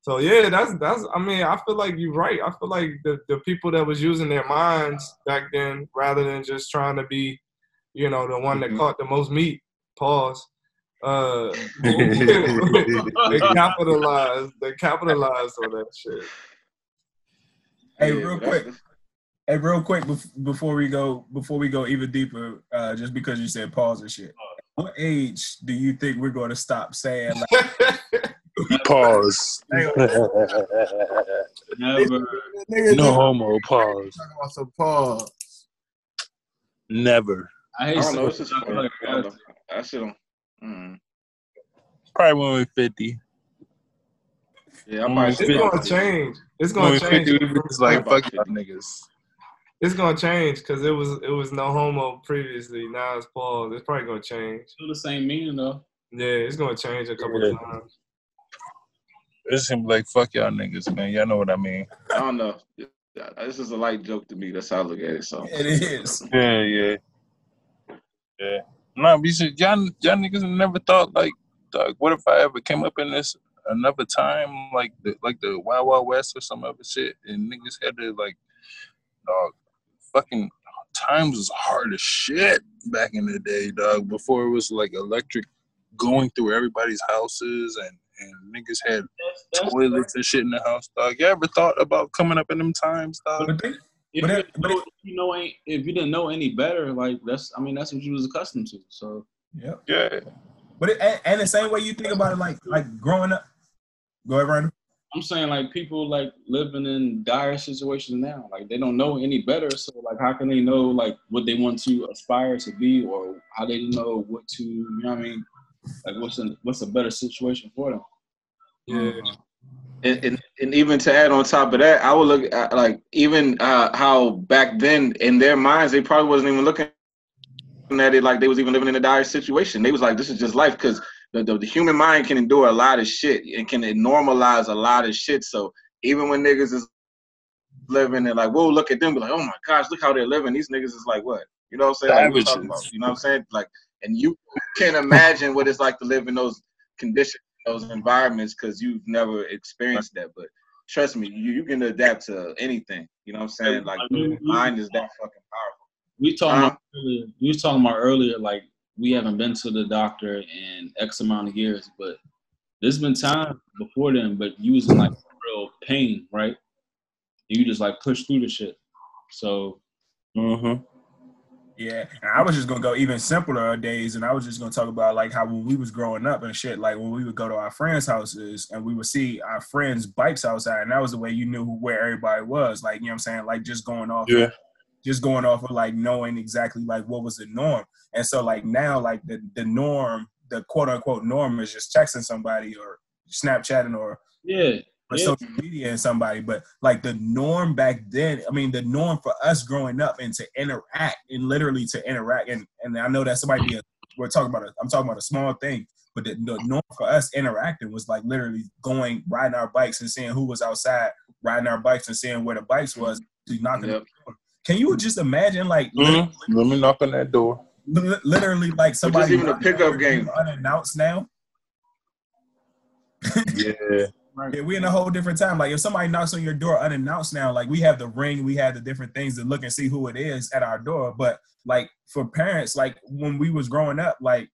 So, yeah, that's. I mean, I feel like you're right. I feel like the people that was using their minds back then rather than just trying to be, the one that caught the most meat, pause, they capitalized on that shit. Hey, real quick. Hey, real quick, before we go even deeper, just because you said pause and shit, what age do you think we're going to stop saying like, pause? Never. No homo, pause. Also pause. Never. I don't know. I still don't. Probably when we're 50. Yeah, I'm probably 50. It's going to change. It's like, fuck y'all niggas. It's gonna change because it was no homo previously. Now it's pause. It's probably gonna change. Still the same meaning though. Yeah, it's gonna change a couple of times. It's him like fuck y'all niggas, man. Y'all know what I mean. I don't know. This is a light joke to me. That's how I look at it. So it is. Yeah. No, we should. Y'all niggas never thought like, dog, what if I ever came up in this another time like the Wild Wild West or some other shit, and niggas had to like, dog. Fucking times was hard as shit back in the day, dog. Before it was like electric going through everybody's houses and niggas had toilets and shit in the house, dog. You ever thought about coming up in them times, dog? If you didn't know any better, like that's what you was accustomed to. So yeah. But and the same way you think about it, like growing up. Go ahead, Ryan. I'm saying like people like living in dire situations now, like they don't know any better. So like, how can they know like what they want to aspire to be, or how they know what to, like what's a better situation for them? Yeah. And even to add on top of that, I would look at like even how back then in their minds, they probably wasn't even looking at it like they was even living in a dire situation. They was like, this is just life. Cause the human mind can endure a lot of shit and can normalize a lot of shit. So even when niggas is living, they're like, we'll look at them, be like, oh my gosh, look how they're living. These niggas is like, what? You know what I'm saying? Like, we're talking about, you know what I'm saying? Like, and you can't imagine what it's like to live in those conditions, those environments, because you've never experienced that. But trust me, you can adapt to anything. You know what I'm saying? Like, the mind is that fucking powerful. We were talking about earlier, like, we haven't been to the doctor in X amount of years, but there's been time before then, but you was in like real pain, right? And you just like push through the shit. So, yeah. And I was just gonna go even simpler days, and I was just gonna talk about like how when we was growing up and shit, like when we would go to our friends' houses and we would see our friends' bikes outside, and that was the way you knew where everybody was. Like, you know what I'm saying? Like just going off of like knowing exactly like what was the norm. And so like now, like the norm, the quote unquote norm is just texting somebody or Snapchatting or social media and somebody. But like the norm back then, the norm for us growing up and to interact. And I know that might be I'm talking about a small thing, but the norm for us interacting was like literally riding our bikes and seeing who was outside, riding our bikes and seeing where the bikes was, knocking on the door. Can you just imagine, like, let me knock on that door? Literally, like somebody even a pickup game unannounced now. Yeah, we're in a whole different time. Like, if somebody knocks on your door unannounced now, like we have the ring, we have the different things to look and see who it is at our door. But like for parents, like when we was growing up, like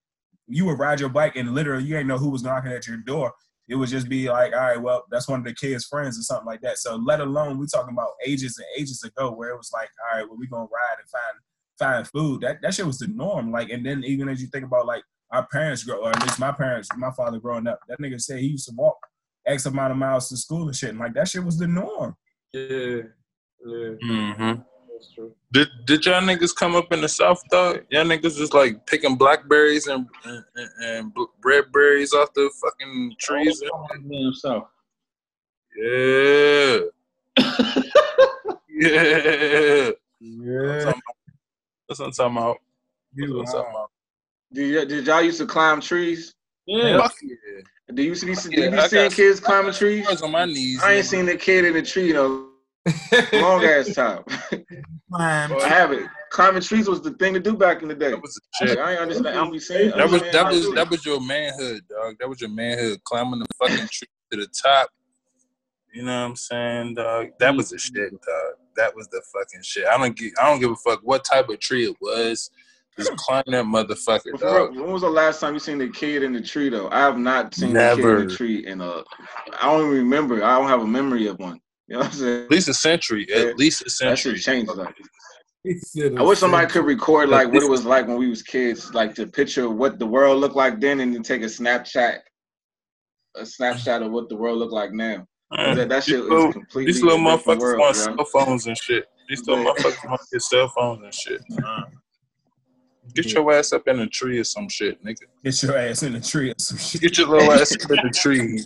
you would ride your bike and literally you ain't know who was knocking at your door. It would just be like, all right, well, that's one of the kids' friends or something like that. So let alone we talking about ages and ages ago where it was like, all right, well, we gonna ride and find food. That shit was the norm. Like, and then even as you think about like our parents grow, or at least my parents, my father growing up, that nigga said he used to walk X amount of miles to school and shit. And like that shit was the norm. Yeah. Mm-hmm. That's true. Did y'all niggas come up in the South though? Y'all niggas just like picking blackberries and red berries off the fucking trees. Oh, and damn South. Yeah. Yeah. Yeah. That's what I'm talking about. That's what I'm talking about. Did y'all used to climb trees? Yeah. Do you see kids climbing trees? On my knees, I ain't seen the kid in the tree though. Long ass time. I haven't. Climbing trees was the thing to do back in the day. I ain't understand. I'm be saying that was your manhood, dog. That was your manhood. Climbing the fucking tree to the top. You know what I'm saying, dog? That was the shit, dog. That was the fucking shit. I don't give a fuck what type of tree it was. Just climb that motherfucker, dog. When was the last time you seen the kid in the tree, though? I have not seen a kid in the tree in a... I don't even remember. I don't have a memory of one. You know what I'm saying? At least a century. Yeah. At least a century. That shit changed, though. I wish somebody could record, like, what it was like when we was kids. Like, to picture what the world looked like then and then take a snapshot of what the world looked like now. That shit is completely... These little motherfuckers want cell phones and shit. These little motherfuckers want to get cell phones and shit. Get your ass up in a tree or some shit, nigga. Get your ass in a tree or some shit. Get your little ass up in the tree.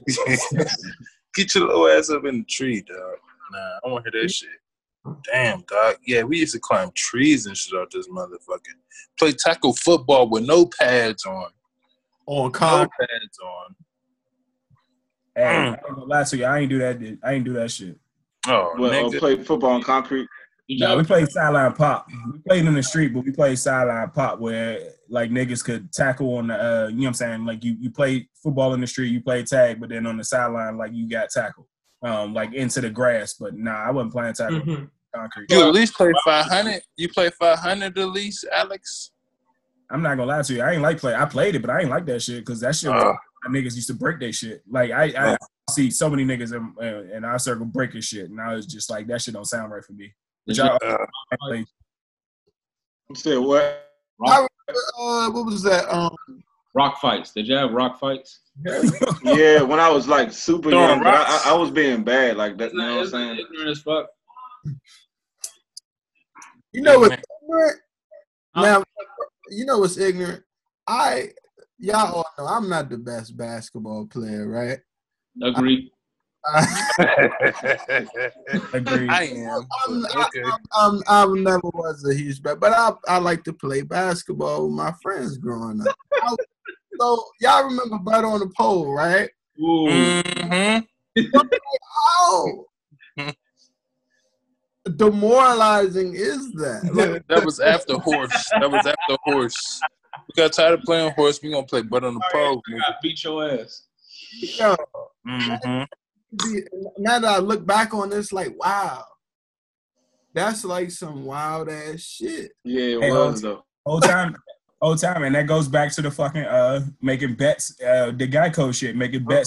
Get your little ass up in the tree, dog. Nah, I don't want to hear that shit. Damn, dog. Yeah, we used to climb trees and shit out this motherfucker. Play tackle football with no pads on. No pads on. Hey, I ain't gonna lie to you. I ain't do that shit. Oh, nigga. Play football on concrete. No, we played sideline pop. We played in the street, but we played sideline pop where, like, niggas could tackle on the, you know what I'm saying? Like, you played football in the street, you played tag, but then on the sideline, like, you got tackled, like, into the grass. But, nah, I wasn't playing tackle. Mm-hmm. Concrete. You at least played 500? You played 500 at least, Alex? I'm not going to lie to you. I ain't like play. I played it, but I ain't like that shit because that shit was, niggas used to break their shit. Like, I see so many niggas in our circle breaking shit, and I was just like, that shit don't sound right for me. Said what? What was that? Rock fights. Did you have rock fights? Yeah, when I was like super young, but I was being bad like that. You know what I'm saying? Ignorant as fuck. You know what's ignorant? Now, you know what's ignorant? Y'all all know I'm not the best basketball player, right? Agreed. I am. I never was a huge bet, but I like to play basketball with my friends growing up. So y'all remember Butt on the Pole, right? Ooh. Mm-hmm. Oh. Demoralizing is that? That was after horse. We got tired of playing horse. We gonna play Butt on the Pole. You gotta beat your ass. Yo. Mm-hmm. Now that I look back on this, like, wow, that's like some wild ass shit. Yeah, it was though. Old time, and that goes back to the fucking making bets, the Geico shit, making bets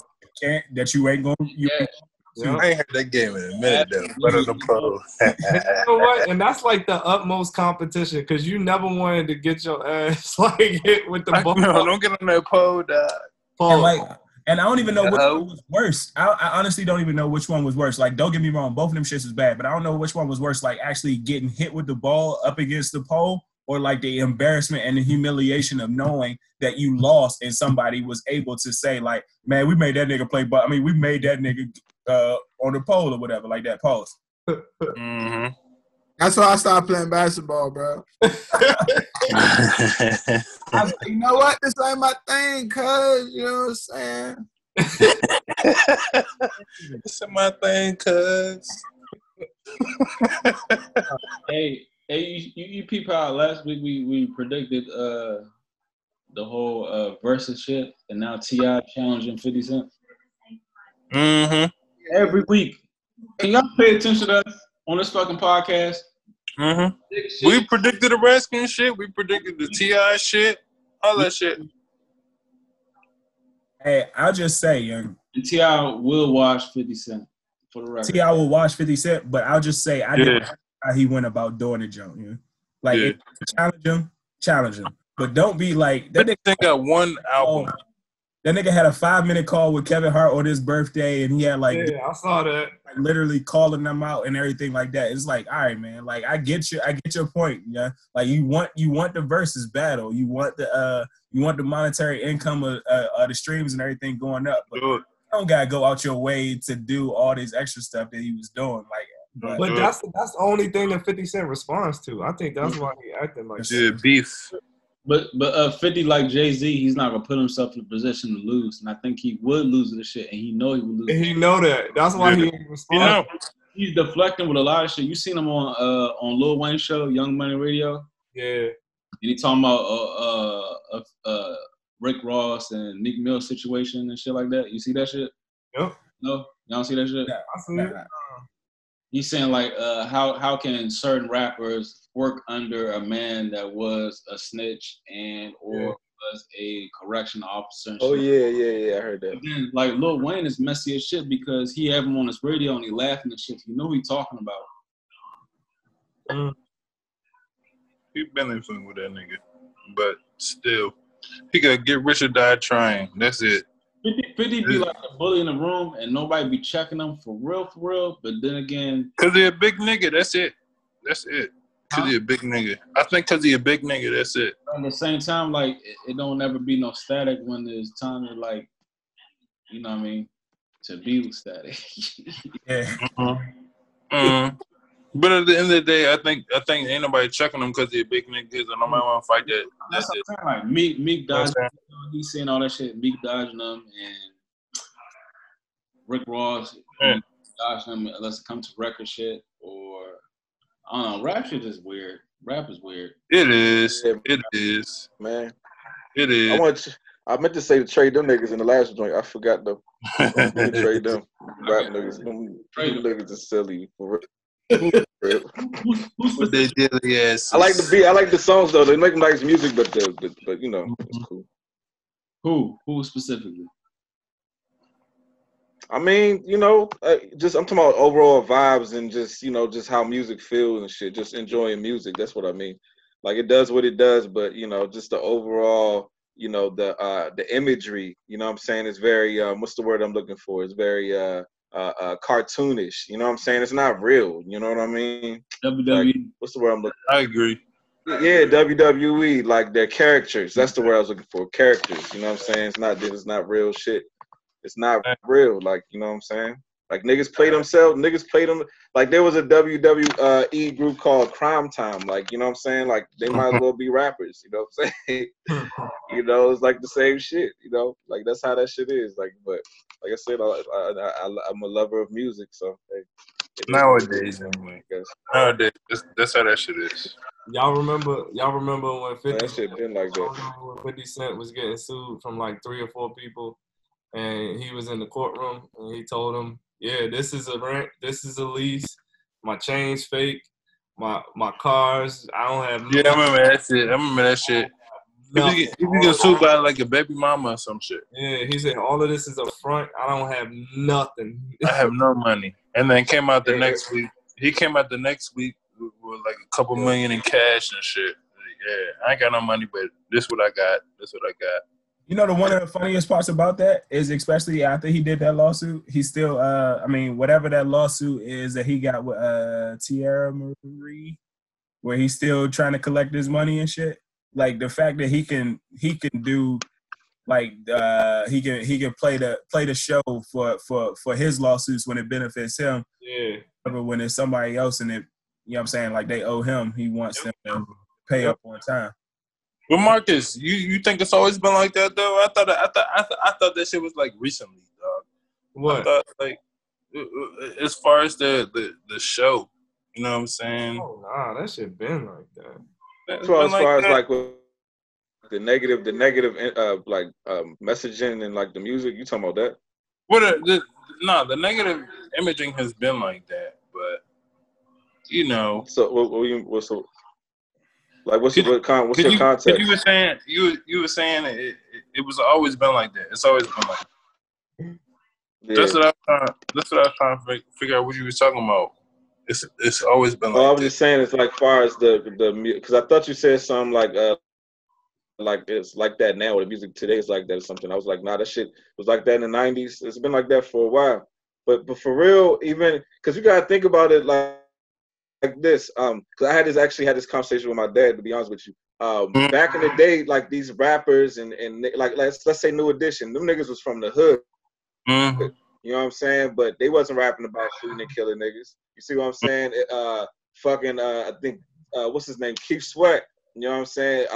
that you ain't gonna. I ain't had that game in a minute though. But on the pro, you know what? And that's like the utmost competition because you never wanted to get your ass like hit with the ball. No, don't get on that pole, dog. And I don't even know which one was worse. I honestly don't even know which one was worse. Like, don't get me wrong. Both of them shits is bad. But I don't know which one was worse, like, actually getting hit with the ball up against the pole or, like, the embarrassment and the humiliation of knowing that you lost and somebody was able to say, like, man, we made that nigga play ball. I mean, we made that nigga on the pole or whatever, like that pause. Mm-hmm. That's why I started playing basketball, bro. I was like, you know what? This ain't my thing, cuz. You know what I'm saying? This ain't my thing, cuz. Hey, you peep out. Last week we predicted the whole versus shit, and now T.I. challenging 50 Cent. Mm-hmm. Every week. Can y'all pay attention to us? On this fucking podcast. Mm-hmm. We predicted the Redskins shit. We predicted the T.I. shit. All that shit. Hey, I'll just say, young. T.I. will watch 50 Cent for the record. T.I. will watch 50 Cent, but I'll just say I didn't know how he went about doing it, Joe. You know? Like, challenge him. But don't be like... That nigga got one album. That nigga had a 5-minute call with Kevin Hart on his birthday, and he had like, I saw that, like, literally calling them out and everything like that. It's like, all right, man, like I get your point, yeah. Like you want the versus battle, you want the monetary income of the streams and everything going up. But You don't gotta go out your way to do all this extra stuff that he was doing. Like, but that's the only thing that 50 Cent responds to. I think that's why he acting like that. Beef. But 50, like Jay-Z, he's not going to put himself in a position to lose. And I think he would lose this shit, and he know he would lose. And he know that. That's why he ain't responding. You know, he's deflecting with a lot of shit. You seen him on Lil Wayne's show, Young Money Radio? Yeah. And he talking about Rick Ross and Meek Mill situation and shit like that. You see that shit? Yep. No? Y'all don't see that shit? Yeah, I see it. He's saying, like, how can certain rappers work under a man that was a snitch and or was a correction officer? And I heard that. Then, like, Lil Wayne is messy as shit because he have him on his radio and he laughing and shit. You know who he talking about. He been influenced with that nigga. But still, he got to get rich or die trying. That's it. 50 be like a bully in the room and nobody be checking him for real, but then again... Because he a big nigga, that's it. That's it. Because he a big nigga. I think because he a big nigga, that's it. At the same time, like, it don't ever be no static when there's time to, like, you know what I mean, to be static. But at the end of the day, I think ain't nobody checking him because he a big nigga and nobody want to fight that. That's what I'm saying. Like, Meek dodging, he's seeing all that shit, Meek dodging them, and Rick Ross dodging them unless it comes to record shit or I don't know. Rap shit is weird. Rap is weird. It is. It is. Man. It is. I meant to say trade them niggas in the last joint. I forgot though. Trade them. Rap niggas. Trade them niggas is silly. For real. What they did, yes. I like the beat. I like the songs though. They make nice music, but you know, it's cool. Who specifically? I mean, you know, just I'm talking about overall vibes and just, you know, just how music feels and shit. Just enjoying music. That's what I mean. Like, it does what it does, but, you know, just the overall, you know, the imagery, you know what I'm saying? It's very, what's the word I'm looking for? It's very cartoonish. You know what I'm saying? It's not real. You know what I mean? WWE. Like, what's the word I'm looking for? I agree. Yeah, WWE, like their characters. That's the word I was looking for. Characters. You know what I'm saying? It's not real shit. It's not real, like, you know what I'm saying? Like, niggas play themselves. Niggas play them. Like, there was a WWE group called Crime Time. Like, you know what I'm saying? Like, they might as well be rappers. You know what I'm saying? You know, it's like the same shit, you know? Like, that's how that shit is. Like, but like I said, I'm a lover of music, so. Hey, nowadays, anyway. Nowadays, that's how that shit is. Y'all remember when 50 Cent, been like that. 50 Cent was getting sued from, like, 3 or 4 people? And he was in the courtroom, and he told him, "Yeah, this is a rent. This is a lease. My chain's fake. My cars. I don't have." Yeah, I remember that shit. He get sued by like a baby mama or some shit. Yeah, he said all of this is a front. I don't have nothing. I have no money. And then came out the next week. He came out the next week with like a couple million in cash and shit. Yeah, I ain't got no money, but this what I got. This what I got. You know, one of the funniest parts about that is, especially after he did that lawsuit, he still, whatever that lawsuit is that he got with Tiara Marie, where he's still trying to collect his money and shit. Like, the fact that he can do, like, he can play the show for his lawsuits when it benefits him. Yeah. But when it's somebody else and it, you know what I'm saying, like, they owe him, he wants them to pay up on time. But Marcus, you think it's always been like that though? I thought that shit was like recently, dog. What? I thought, like, as far as the show, you know what I'm saying? Oh nah, that shit been like that. As far as the negative messaging and like the music, you talking about that? The negative imaging has been like that, but you know. So what? Like, what's your context? You were saying it was always been like that. It's always been like that. Yeah. That's what I was trying to figure out what you were talking about. It's always been like that. I was just saying it's like far as the because I thought you said something like it's like that now. Or the music today is like that or something. I was like, nah, that shit was like that in the 90s. It's been like that for a while. But for real, even because you gotta think about it like this, because I had this conversation with my dad, to be honest with you. Back in the day, like, these rappers and like let's say New Edition, them niggas was from the hood. Mm-hmm. You know what I'm saying? But they wasn't rapping about shooting and killing niggas. You see what I'm saying? I think what's his name? Keith Sweat. You know what I'm saying?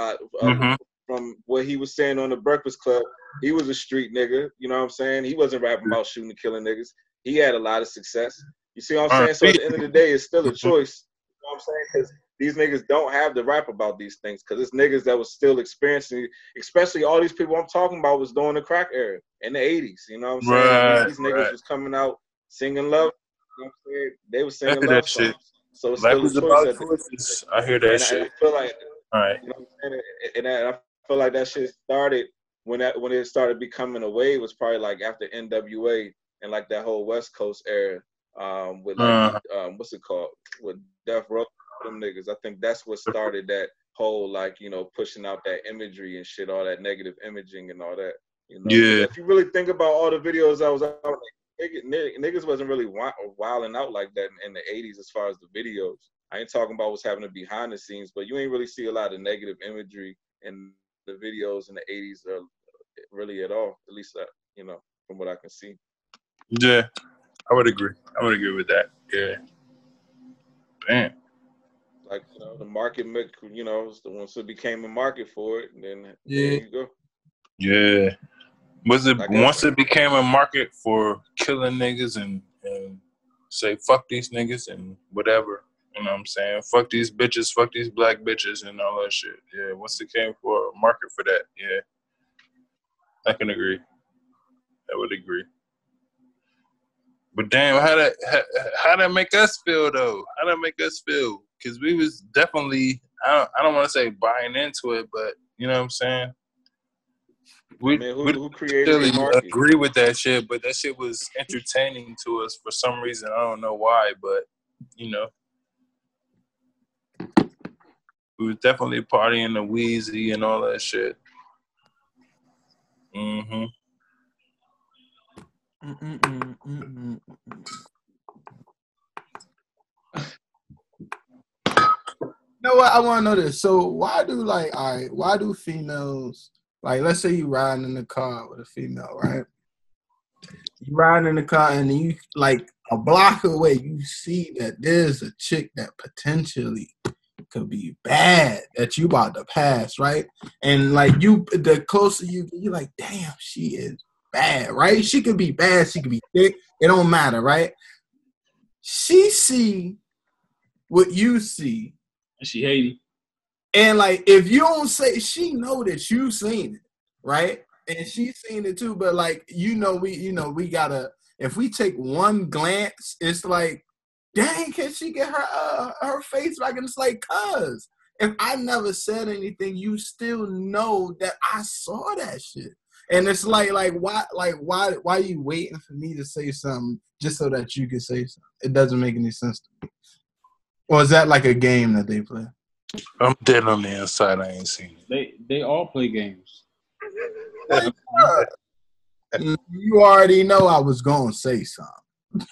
From what he was saying on the Breakfast Club, he was a street nigga. You know what I'm saying? He wasn't rapping about shooting and killing niggas. He had a lot of success. You see what I'm saying? So at the end of the day, it's still a choice. You know what I'm saying? Because these niggas don't have to rap about these things, because it's niggas that was still experiencing, especially all these people I'm talking about was during the crack era in the 80s. You know what I'm saying? Right, these niggas was coming out singing love. You know what I'm saying? They were singing love songs. Shit. So it's still a choice. I hear that shit. I feel like, all right. You know what I'm saying? And I feel like that shit started when it started becoming a wave was probably like after NWA and like that whole West Coast era with like, what's it called? With Death Row. Them niggas, I think that's what started that whole, like, you know, pushing out that imagery and shit, all that negative imaging and all that. You know? Yeah. If you really think about all the videos I was out, like, niggas wasn't really wilding out like that in the 80s as far as the videos. I ain't talking about what's happening behind the scenes, but you ain't really see a lot of negative imagery in the videos in the 80s or really at all, at least, you know, from what I can see. Yeah, I would agree. I would agree with that. Yeah. Damn. Like, you know, the market, you know, once it became a market for it, and then there you go. Yeah. Was it like once it became a market for killing niggas and say, fuck these niggas and whatever, you know what I'm saying? Fuck these bitches, fuck these black bitches and all that shit. Yeah, once it came for a market for that, yeah. I can agree. I would agree. But damn, how that make us feel, though? How that make us feel? Because we was definitely, I don't want to say buying into it, but you know what I'm saying? We, I mean, who created the market? Agree with that shit, but that shit was entertaining to us for some reason. I don't know why, but, you know. We was definitely partying the Wheezy and all that shit. Mm-hmm. You know what? I want to know this. So why do females, like, let's say you riding in the car with a female, right? You riding in the car and you, like, a block away, you see that there's a chick that potentially could be bad that you about to pass, right? And, like, you, the closer you get, you're like, damn, she is bad, right? She could be bad. She could be thick. It don't matter, right? She see what you see. And she hate it. And, like, if you don't say, she know that you seen it, right? And she seen it too, but, like, we gotta, if we take one glance, it's like, dang, can she get her face back? And it's like, cuz, if I never said anything, you still know that I saw that shit. And it's like why are you waiting for me to say something just so that you can say something? It doesn't make any sense to me. Or is that like a game that they play? I'm dead on the inside. I ain't seen it. They all play games. You already know I was going to say something.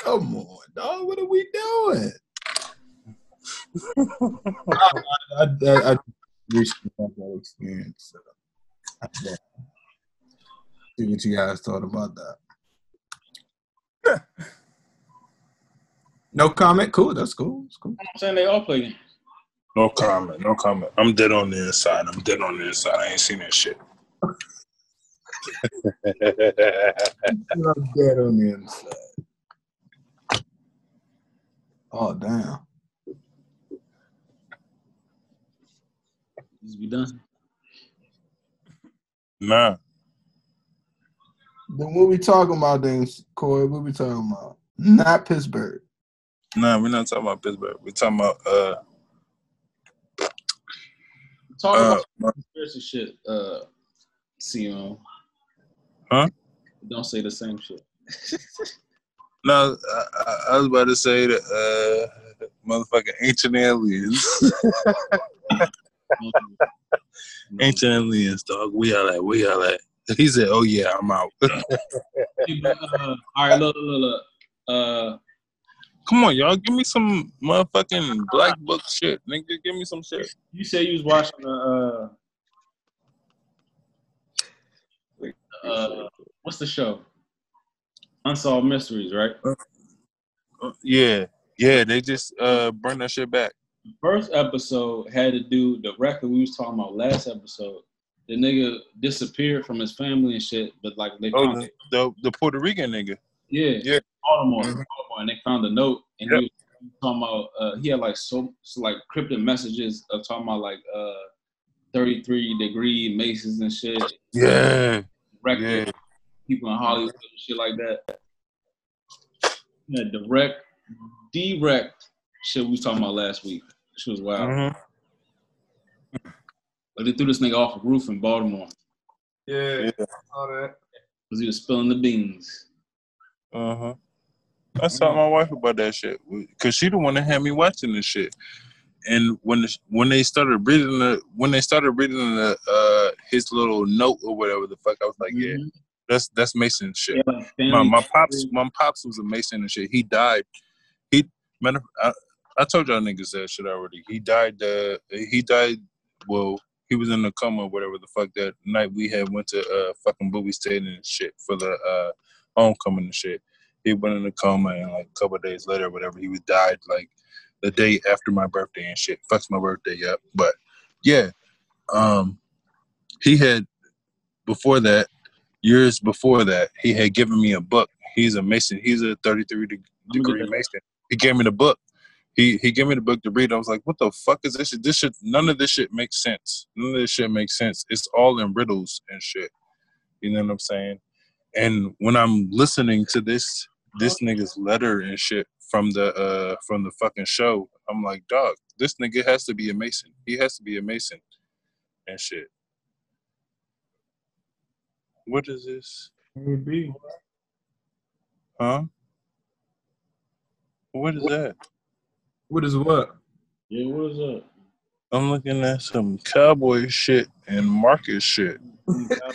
Come on, dog. What are we doing? I reached that experience. So. See what you guys thought about that. No comment? Cool. That's cool. That's cool. I'm saying they all play games. No comment. No comment. I'm dead on the inside. I'm dead on the inside. I ain't seen that shit. I'm dead on the inside. Oh, damn. Is we done? Nah. Then what we talking about then, Corey? What we talking about? Not Pittsburgh. No, we're not talking about Pittsburgh. We're talking about about conspiracy shit, CMO. Huh? Don't say the same shit. No, I was about to say that motherfucking ancient aliens. Ancient aliens, dog. We are like. He said, "Oh yeah, I'm out." All right, look. Come on, y'all. Give me some motherfucking black book shit, nigga. Give me some shit. You said you was watching what's the show? Unsolved Mysteries, right? Yeah, they just bring that shit back. The first episode had to do the record we was talking about last episode. The nigga disappeared from his family and shit, but like they found the Puerto Rican nigga. Yeah. Baltimore, and they found a note, and he was talking about he had like so like cryptic messages of talking about like 33-degree Masons and shit. Yeah. Record people in Hollywood and shit like that. Yeah, direct shit we was talking about last week. She was wild. Mm-hmm. But they threw this nigga off a roof in Baltimore. Yeah. I saw that. Because he was spilling the beans. Uh-huh. I saw my wife about that shit. Because she the one that had me watching this shit. And when they started reading the his little note or whatever the fuck, I was like, yeah, that's Mason shit. Yeah, my pops was a Mason and shit. He died. I told y'all niggas that shit already. He died. Well, he was in a coma or whatever the fuck that night we had went to fucking Bowie Stadium and shit for the homecoming and shit. He went in a coma and like a couple of days later or whatever, he was died like the day after my birthday and shit. Fucks my birthday up. But yeah, he had before that, years before that, he had given me a book. He's a Mason. He's a 33-degree Mason. He gave me the book. He gave me the book to read. I was like, what the fuck is this shit? None of this shit makes sense. It's all in riddles and shit. You know what I'm saying? And when I'm listening to this nigga's letter and shit from the fucking show, I'm like, dog, this nigga has to be a Mason. He has to be a Mason and shit. What is this? Maybe. Huh? What is that? What is what? Yeah, what is that? I'm looking at some cowboy shit and Marcus shit. I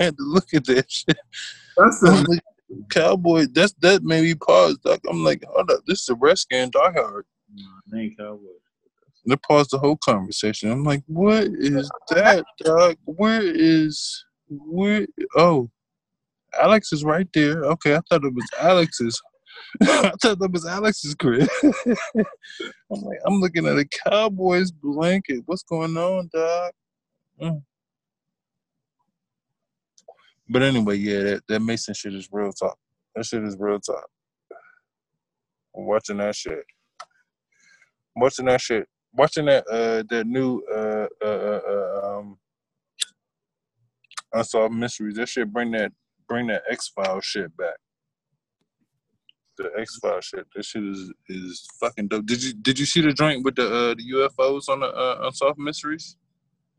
had to look at that shit. That's a cowboy. That made me pause, doc. I'm like, hold up, this is a Redskin Die Hard. No, ain't cowboy. They paused the whole conversation. I'm like, what is that, doc? Where? Oh, Alex is right there. Okay, I thought it was Alex's. crib. I'm like, I'm looking at a cowboy's blanket. What's going on, doc? Mm. But anyway, yeah, that Mason shit is real talk. That shit is real talk. I'm watching that shit. Watching that that new Unsolved Mysteries. That shit bring that X-Files shit back. The X-Files shit. That shit is fucking dope. Did you see the joint with the UFOs on the Unsolved Mysteries?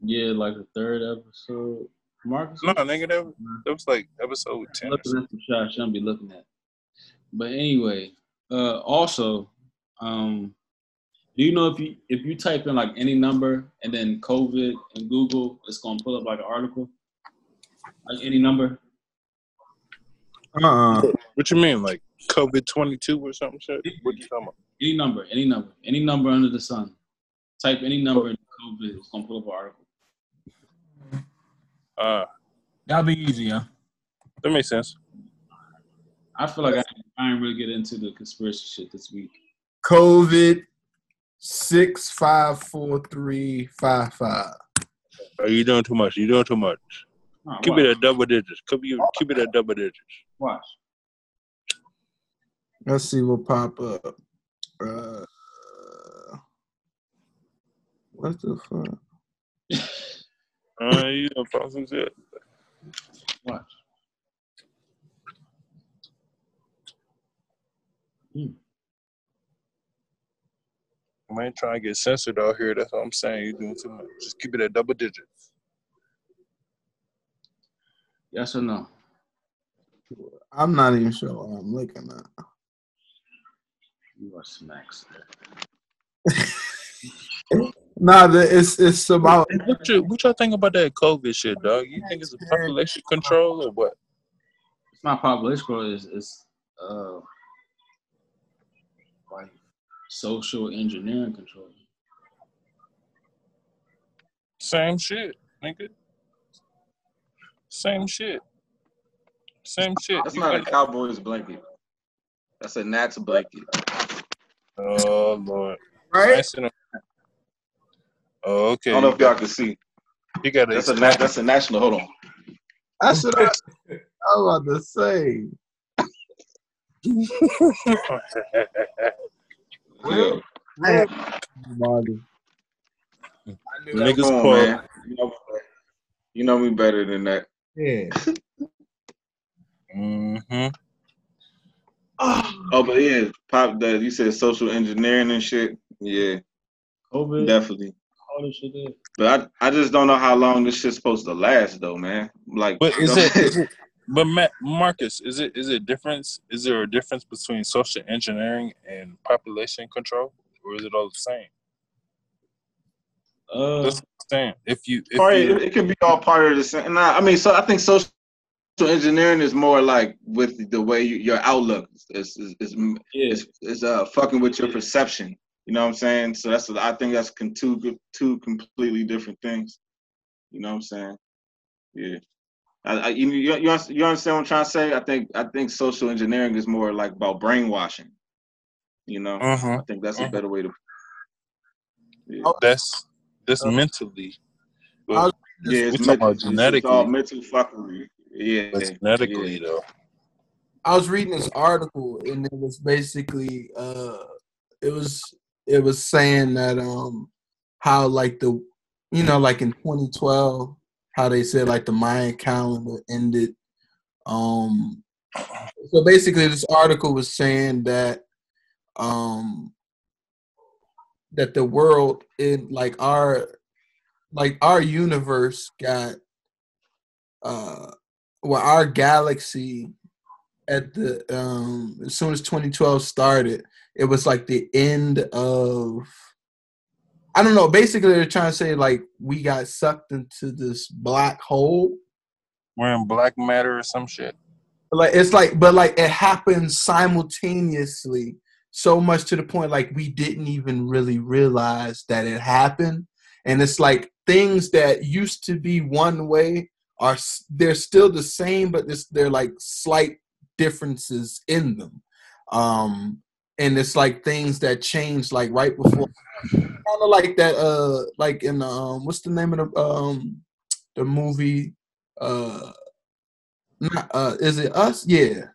Yeah, like the third episode. Marcus? No, nigga, that was like episode 10. Looking at some shots I shouldn't be looking at. But anyway, also, do you know if you type in like any number and then COVID in Google, it's gonna pull up like an article, like any number? What you mean, like COVID-22 or something? Shit? What you talking about? Any number under the sun. Type any number in COVID, it's gonna pull up an article. That'll be easy, huh? That makes sense. I feel like I didn't really get into the conspiracy shit this week. COVID 654355. Are you doing too much? Nah, keep it at double digits. Keep it at double digits. Watch. Let's see what pop up. What the fuck? You gonna pop some shit? Watch. I ain't trying to get censored out here. That's what I'm saying. You're doing too much. Just keep it at double digits. Yes or no? I'm not even sure what I'm looking at. You are smacks. Nah, it's about. What y'all think about that COVID shit, dog? You think it's a population control or what? It's not population control. It's like social engineering control. Same shit, nigga. Same shit. Same shit. That's not a Cowboys blanket. That's a Nats blanket. Oh, Lord. Right? Oh, okay. I don't know if y'all can see. You got it. That's a national. Hold on. That's what I was about to say. Well, man. Niggas on, man. You know me better than that. Yeah. Mm-hmm. Oh, but yeah, Pop does. You said social engineering and shit. Yeah. COVID. Definitely. All this shit is. But I just don't know how long this shit's supposed to last, though, man. Like, but is it? But Marcus, is there a difference between social engineering and population control, or is it all the same? That's what I'm saying. It can be all part of the same. Nah, I mean, so I think social engineering is more like with the way your outlook is fucking with your perception. You know what I'm saying? So I think that's two completely different things. You know what I'm saying? Yeah. You understand what I'm trying to say? I think social engineering is more like about brainwashing. You know, I think that's a better way to. Yeah. That's mentally. But, it's mental, talking about genetically. It's all mental fuckery. Yeah, but genetically though. I was reading this article, and it was basically it was saying that how like the like in 2012. How they said like the Mayan calendar ended. So basically, this article was saying that that the world in like our universe got our galaxy at the as soon as 2012 started, it was like the end of. I don't know. Basically, they're trying to say, like, we got sucked into this black hole. We're in black matter or some shit. But it happened simultaneously so much to the point, like, we didn't even really realize that it happened. And it's like things that used to be one way they're still the same, but they're like slight differences in them. And it's like things that change, like right before, kind of like that, like in the what's the name of the movie? Is it Us? Yeah,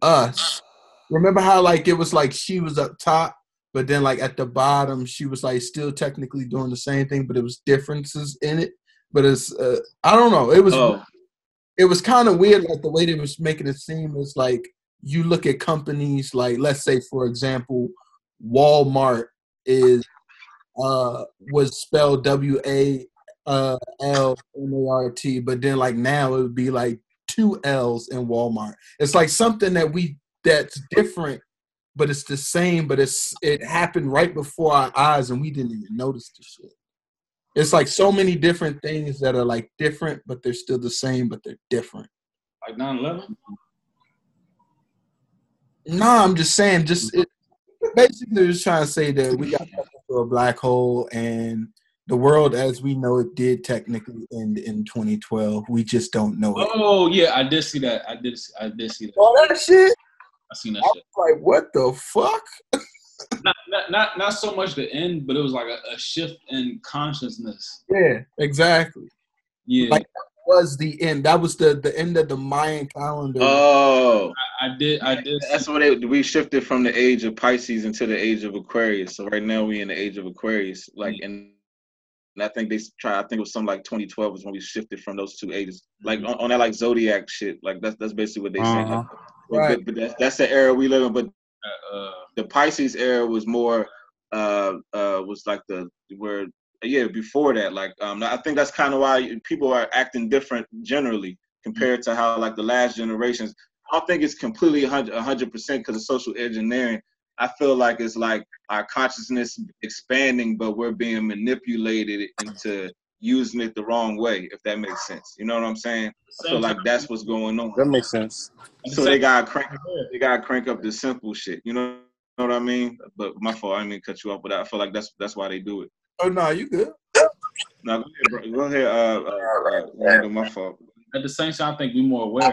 Us. Remember how like it was like she was up top, but then like at the bottom she was like still technically doing the same thing, but it was differences in it. But it's I don't know. It was kind of weird, like the way they was making it seem was like. You look at companies like, let's say, for example, Walmart was spelled WALMART, but then like now it would be like two L's in Walmart. It's like something that's different, but it's the same, but it happened right before our eyes and we didn't even notice the shit. It's like so many different things that are like different, but they're still the same, but they're different. Like 9/11? No, I'm just saying. Basically, just trying to say that we got to a black hole, and the world as we know it did technically end in 2012. We just don't know it. Oh yeah, I did see that. I did see that. All that shit. I seen that shit. Like, what the fuck? not so much the end, but it was like a shift in consciousness. Yeah, exactly. Yeah. Like, was the end. That was the end of the Mayan calendar. Oh. I did. That's what we shifted from the age of Pisces into the age of Aquarius. So right now we in the age of Aquarius. Like, and I think it was something like 2012 was when we shifted from those two ages. Like on that like zodiac shit. Like that's basically what they say. Like, right. But that's the era we live in. But the Pisces era was more was like the where. Yeah, before that, like, I think that's kind of why people are acting different generally compared to how, like, the last generations. I don't think it's completely 100% because of social engineering. I feel like it's like our consciousness expanding, but we're being manipulated into using it the wrong way, if that makes sense. You know what I'm saying? I feel like that's what's going on. That makes sense. So they gotta crank up the simple shit. You know what I mean? But my fault, I didn't mean to cut you off, but I feel like that's why they do it. Oh no, you good? No, go ahead. My fault. at the same time, I think we're more aware.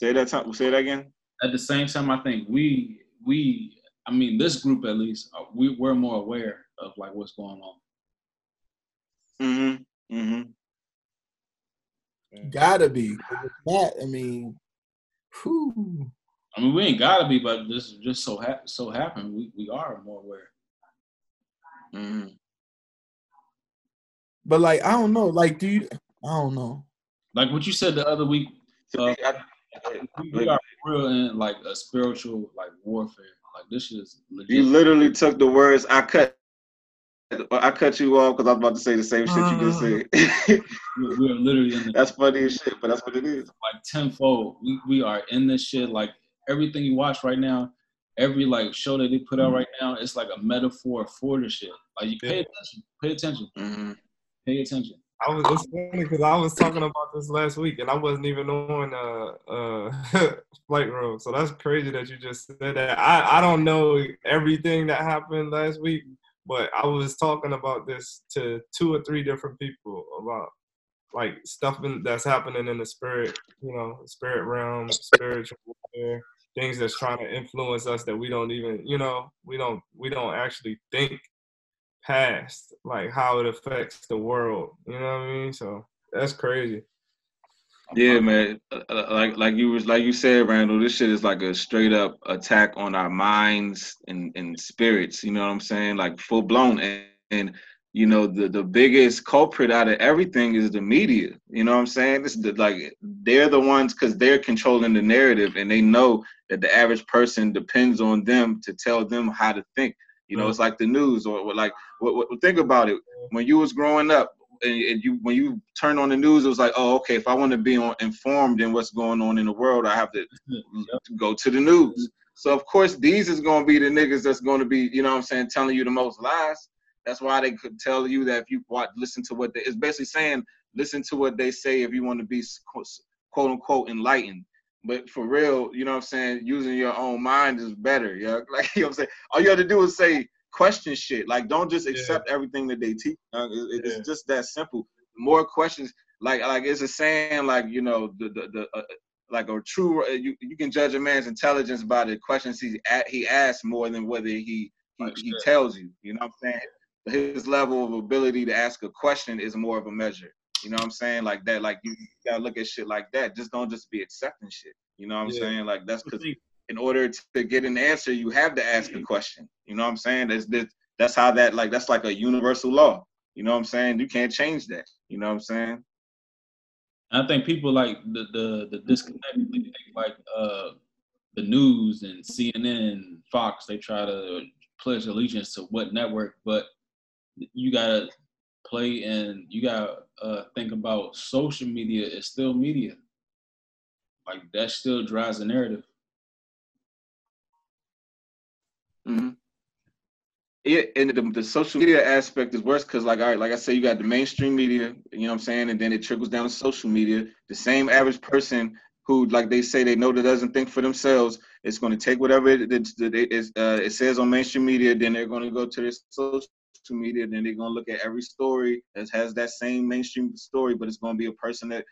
Say that again. At the same time, I think we I mean, this group at least, we're more aware of like what's going on. Mm-hmm. Mm-hmm. Gotta be. That, I mean, whew. I mean, we ain't gotta be, but this just so happened we are more aware. Mm-hmm. But like, I don't know. Like, I don't know. Like what you said the other week. We are real in like a spiritual like warfare. Like this is legit. You literally took the words I cut you off because I was about to say the same shit you just said. We're literally in this. That's funny as shit, but that's what it is. Like tenfold, we are in this shit. Like everything you watch right now, every like show that they put out right now, it's like a metaphor for the shit. Like you pay attention, mm-hmm. pay attention. It's funny because I was talking about this last week and I wasn't even on flight road. So that's crazy that you just said that. I don't know everything that happened last week, but I was talking about this to 2 or 3 different people about like stuff that's happening in the spirit, you know, spirit realm, spiritual warfare, things that's trying to influence us that we don't even, you know, we don't actually think past, like how it affects the world, you know what I mean? So that's crazy. Yeah, man. Like you said, Randall, this shit is like a straight up attack on our minds and spirits, you know what I'm saying? Like full blown. And you know, the biggest culprit out of everything is the media, you know what I'm saying? This is like they're the ones, because they're controlling the narrative and they know that the average person depends on them to tell them how to think. You know, it's like the news or like, think about it. When you was growing up when you turned on the news, it was like, oh, okay, if I want to be informed in what's going on in the world, I have to go to the news. So, of course, these is going to be the niggas that's going to be, you know what I'm saying, telling you the most lies. That's why they could tell you that if you listen to what it's basically saying, listen to what they say if you want to be, quote, unquote, enlightened. But for real, you know what I'm saying, using your own mind is better, yeah? Like, you know what I'm saying? All you have to do is say, question shit. Like, don't just accept everything that they teach. It's just that simple. More questions. Like it's a saying, like, you know, like a true, you can judge a man's intelligence by the questions he asks more than whether he tells you. You know what I'm saying? His level of ability to ask a question is more of a measure. You know what I'm saying? Like that, like you gotta look at shit like that. Just don't just be accepting shit. You know what I'm saying? Like that's because in order to get an answer, you have to ask a question. You know what I'm saying? That's how that, like, that's like a universal law. You know what I'm saying? You can't change that. You know what I'm saying? I think people like the disconnected, they think like the news and CNN and Fox, they try to pledge allegiance to what network, but you gotta play and you gotta think about social media is still media. Like that still drives the narrative. Mm-hmm. Yeah, and the social media aspect is worse because like I said, you got the mainstream media, you know what I'm saying, and then it trickles down to social media. The same average person who, like they say, they know that doesn't think for themselves, it's going to take whatever it says on mainstream media, then they're going to go to their social media, then they're gonna look at every story that has that same mainstream story, but it's gonna be a person that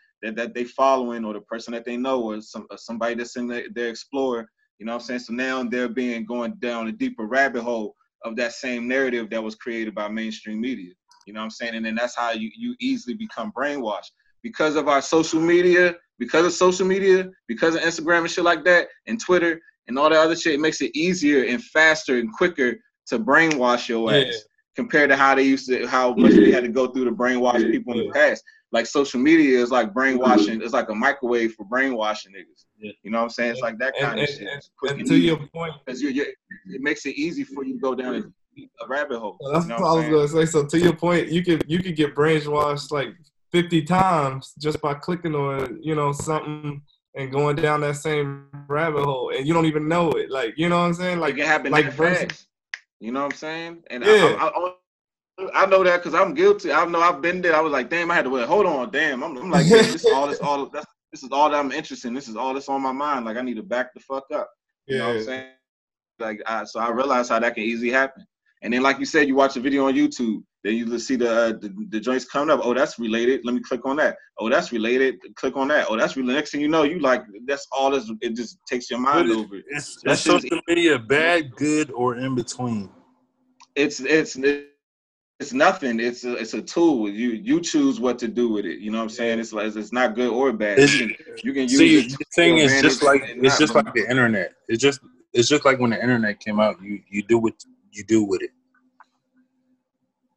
they following, or the person that they know, or somebody that's in their explorer. You know what I'm saying? So now they're going down a deeper rabbit hole of that same narrative that was created by mainstream media. You know what I'm saying? And then that's how you easily become brainwashed because of our social media, because of Instagram and shit like that, and Twitter and all that other shit. It makes it easier and faster and quicker to brainwash your ass. Compared to how much they had to go through to brainwash people in the past. Like social media is like brainwashing. It's like a microwave for brainwashing niggas. Yeah. You know what I'm saying? It's like that kind of shit. And to your point, because it makes it easy for you to go down a rabbit hole. Well, that's what I was gonna say. So to your point, you could get brainwashed like 50 times just by clicking on, you know, something and going down that same rabbit hole, and you don't even know it. Like, you know what I'm saying? Like it happened like fast. You know what I'm saying? And I know that because I'm guilty. I know I've been there. I was like, damn, I had to wait. Hold on, damn. I'm like, damn, this is all that I'm interested in. This is all that's on my mind. Like, I need to back the fuck up. You know what I'm saying? Like, so I realized how that can easily happen. And then, like you said, you watch a video on YouTube Then you see the joints coming up. Oh, that's related. Let me click on that. Oh, that's related. Click on that. Oh, that's related. Next thing you know, you like, that's all this. It just takes your mind over. That's social media, bad, good, or in between. It's nothing. It's a tool. You choose what to do with it. You know what I'm saying? It's like, it's not good or bad. You can use it. The thing is just like the internet. It's just like when the internet came out. You do what you do with it.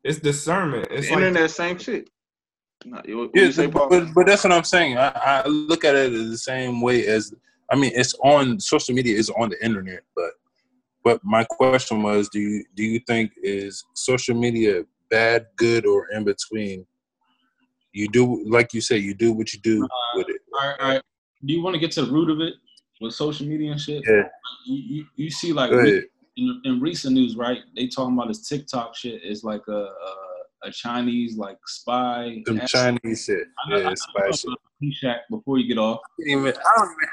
It's discernment. It's the internet, same shit. No, but that's what I'm saying. I look at it the same way as, I mean, it's on social media, it's on the internet, but my question was, do you think is social media bad, good, or in between? You do, like you say, you do what you do with it. All right. Do you want to get to the root of it with social media and shit? Yeah. You see, like, in recent news, right? They talking about this TikTok shit is like a Chinese, like, spy. Some Chinese shit. I know, spy shit. P-Shack, before you get off. I don't even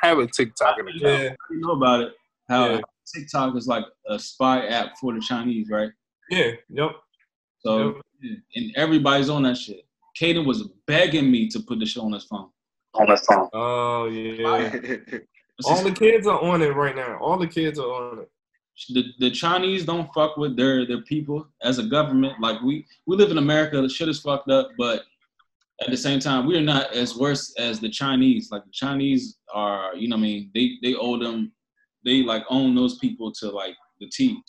have a TikTok in the account. Yeah. You know about it. How TikTok is like a spy app for the Chinese, right? Yeah. Yep. So, and everybody's on that shit. Kaden was begging me to put the shit on his phone. Oh, yeah. All the kids are on it right now. All the kids are on it. The Chinese don't fuck with their people as a government. Like, we live in America. The shit is fucked up. But at the same time, we are not as worse as the Chinese. Like, the Chinese are, you know what I mean? They owe them. They, like, own those people to, like, the T.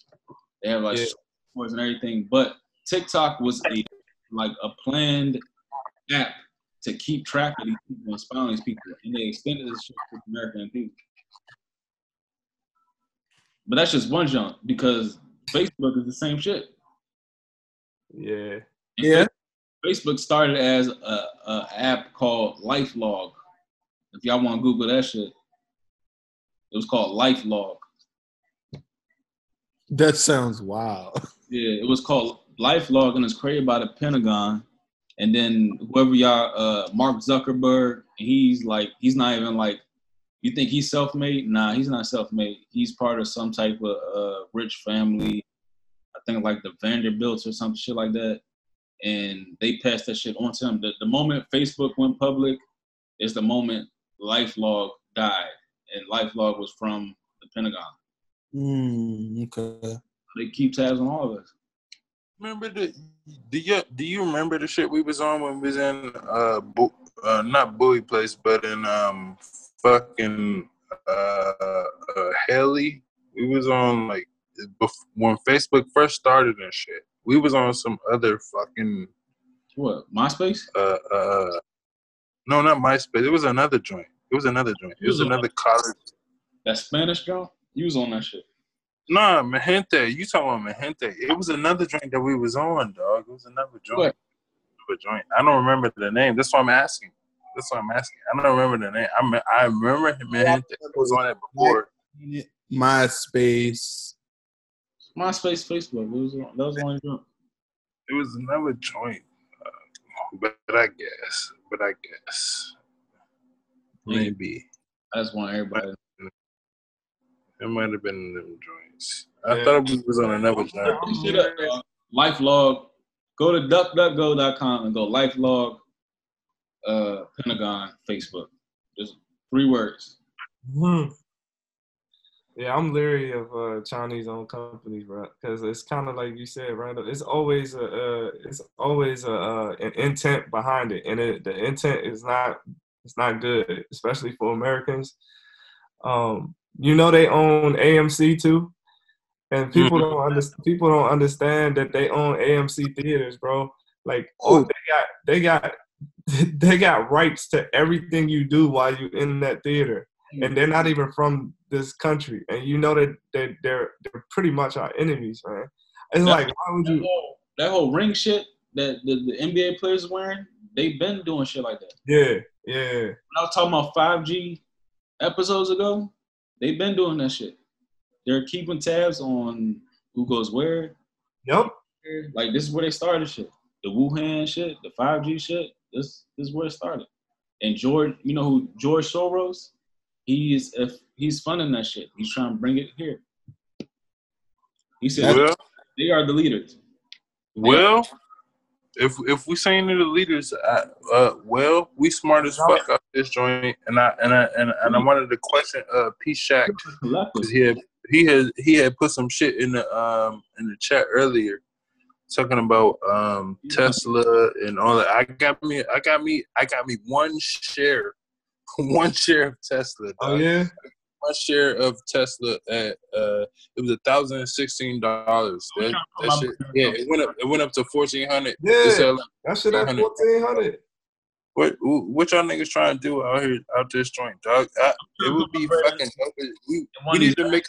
They have, like, stores and everything. But TikTok was, a planned app to keep track of these people and spy on these people. And they extended this shit to American people. But that's just one jump, because Facebook is the same shit. Yeah. Yeah. Facebook started as a app called LifeLog. If y'all want to Google that shit, it was called LifeLog. That sounds wild. Yeah, it was called LifeLog, and it's created by the Pentagon. And then whoever y'all, Mark Zuckerberg, he's not even like. You think he's self-made? Nah, he's not self-made. He's part of some type of rich family. I think like the Vanderbilts or some shit like that. And they passed that shit on to him. The moment Facebook went public is the moment LifeLog died. And LifeLog was from the Pentagon. Okay. They keep tabs on all of us. Remember do you remember the shit we was on when we was in not Bowie Place, but in fucking Haley. We was on, like, when Facebook first started and shit. We was on some other fucking... What, MySpace? No, not MySpace. It was another joint. It was another college. That Spanish girl? You was on that shit. Nah, Mahente. You talking about Mahente. It was another joint that we was on, dog. It was another joint. What? Another joint. I don't remember the name. That's why I'm asking. I don't remember the name. I remember him, man. It was on it before. MySpace, Facebook. That was the only joint. It was another joint, but I guess, maybe. I just want everybody. It might have been them joints. I thought it was on another joint. LifeLog. Go to duckduckgo.com and go LifeLog. Pentagon, Facebook. Just 3 words. Mm-hmm. Yeah, I'm leery of Chinese-owned companies, bro, because it's kind of like you said, right? It's always an intent behind it, and the intent is not good, especially for Americans. They own AMC too, and people don't understand that they own AMC theaters, bro. Like, they got rights to everything you do while you're in that theater, and they're not even from this country. And you know that they're pretty much our enemies, man. It's like, why would you? That whole ring shit that the NBA players are wearing, they've been doing shit like that. Yeah. When I was talking about 5G episodes ago, they've been doing that shit. They're keeping tabs on who goes where. Yep. Like, this is where they started shit. The Wuhan shit, the 5G shit. This is where it started. And George, you know who George Soros? He's funding that shit. He's trying to bring it here. He said, they are the leaders. Will? If we saying to the leaders, well, we smart as fuck up this joint, and I wanted to question P. Shaq because he had put some shit in the chat earlier talking about Tesla and all that. I got me one share of Tesla. Dog. Oh yeah. One share of Tesla at it was $1,016. That shit, yeah, it went up to $1,400. Yeah, like that shit at $1,400. What y'all niggas trying to do out here out this joint, dog? It would be fucking. We need to make.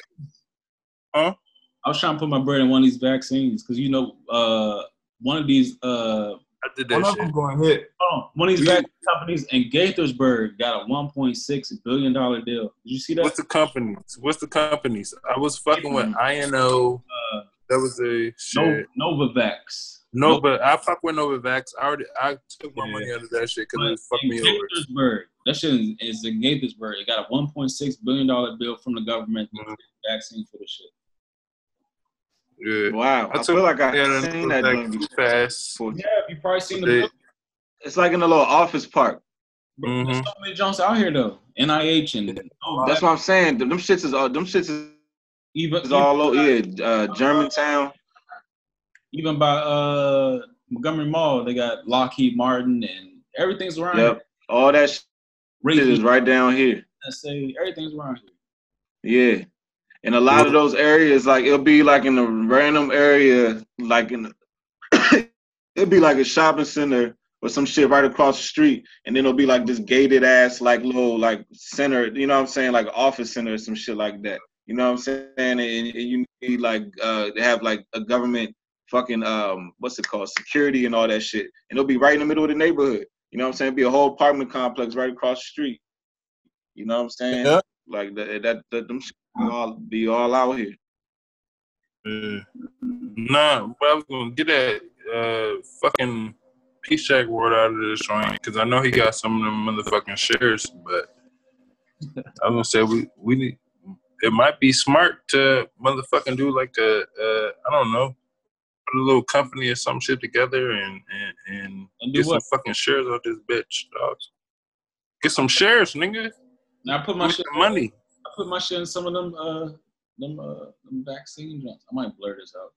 Huh? I was trying to put my bread in one of these vaccines because you know one of these. I did that shit. One of these vaccine companies in Gaithersburg got a $1.6 billion deal. Did you see that? What's the companies? I was fucking with INO. That was a shit. Novavax. I fuck with Novavax. I took my money out of that shit because it fucked me over. That shit is in Gaithersburg. It got a $1.6 billion bill from the government to get the vaccine for the shit. Yeah. Wow, I feel like I've seen that thing fast. Yeah, you probably seen it. It's like in a little office park. Mm-hmm. There's so many jumps out here though. NIH and that's what I'm saying. Them shits is even all over here. Germantown. Even by Montgomery Mall, they got Lockheed Martin and everything's around. Yep, here. All that shit is right down here. I say everything's around here. Yeah. In a lot of those areas, like it'll be like in a random area, like it'll be like a shopping center or some shit right across the street, and then it'll be like this gated ass like little like center, you know what I'm saying, like office center or some shit like that. You know what I'm saying? And you need like they have like a government fucking what's it called, security and all that shit, and it'll be right in the middle of the neighborhood. You know what I'm saying? It'll be a whole apartment complex right across the street. You know what I'm saying? Yeah. Like that them shit. Be all out here. Nah, but I was gonna get that fucking P-Shack word out of this joint because I know he got some of them motherfucking shares. But I was gonna say we it might be smart to motherfucking do like a I don't know, put a little company or some shit together and get some fucking shares out this bitch, dog. Get some shares, nigga. Now put my shit money. Put my shit in some of them vaccine jumps. I might blur this out.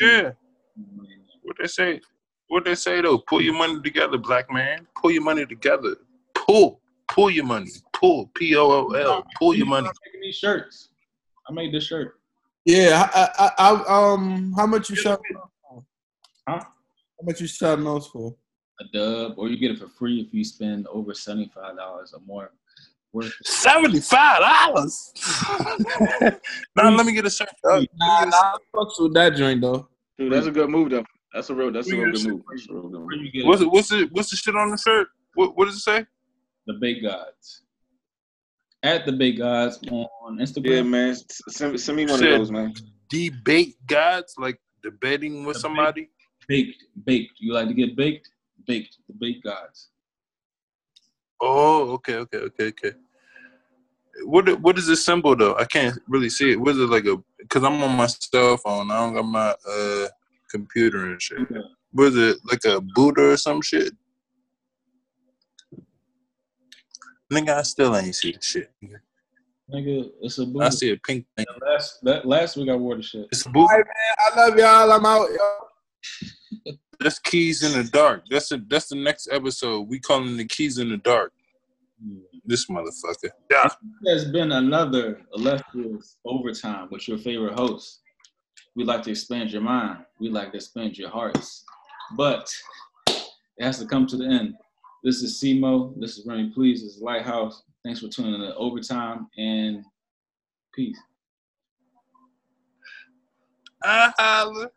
Yeah. What they say though? Pull your money together, black man. Pull your money together. Pull your money. Pull. POOL. Pull your money. I'm making these shirts. I made this shirt. Yeah. I how much you shot? Huh? How much you shot those for? A dub, or you get it for free if you spend over $75 or more. Worth $75. Now let me get a shirt. Nah, I fucks with that joint though. Dude, that's a good move though. That's a real good move. What's the shit on the shirt? What does it say? The Big Gods. At the Big Gods on Instagram. Yeah, man. Send me one of those, man. Debate gods, like debating with somebody. Baked. You like to get baked? Baked, the Baked Gods. Oh, okay. What is the symbol though? I can't really see it. Was it like because I'm on my cell phone. I don't got my computer and shit. Okay. Was it like a Buddha or some shit? Nigga, I still ain't see the shit. Nigga, it's a Buddha. I see a pink thing. Yeah, last week I wore the shit. It's a Buddha. All right, man. I love y'all. I'm out, y'all. That's Keys in the Dark. That's the next episode. We calling the Keys in the Dark. This motherfucker. Yeah. There's been another Illustrious Overtime with your favorite host. We like to expand your mind. We like to expand your hearts. But it has to come to the end. This is C-Mo. This is Remy Please. This is Lighthouse. Thanks for tuning in to Overtime and peace. I holla.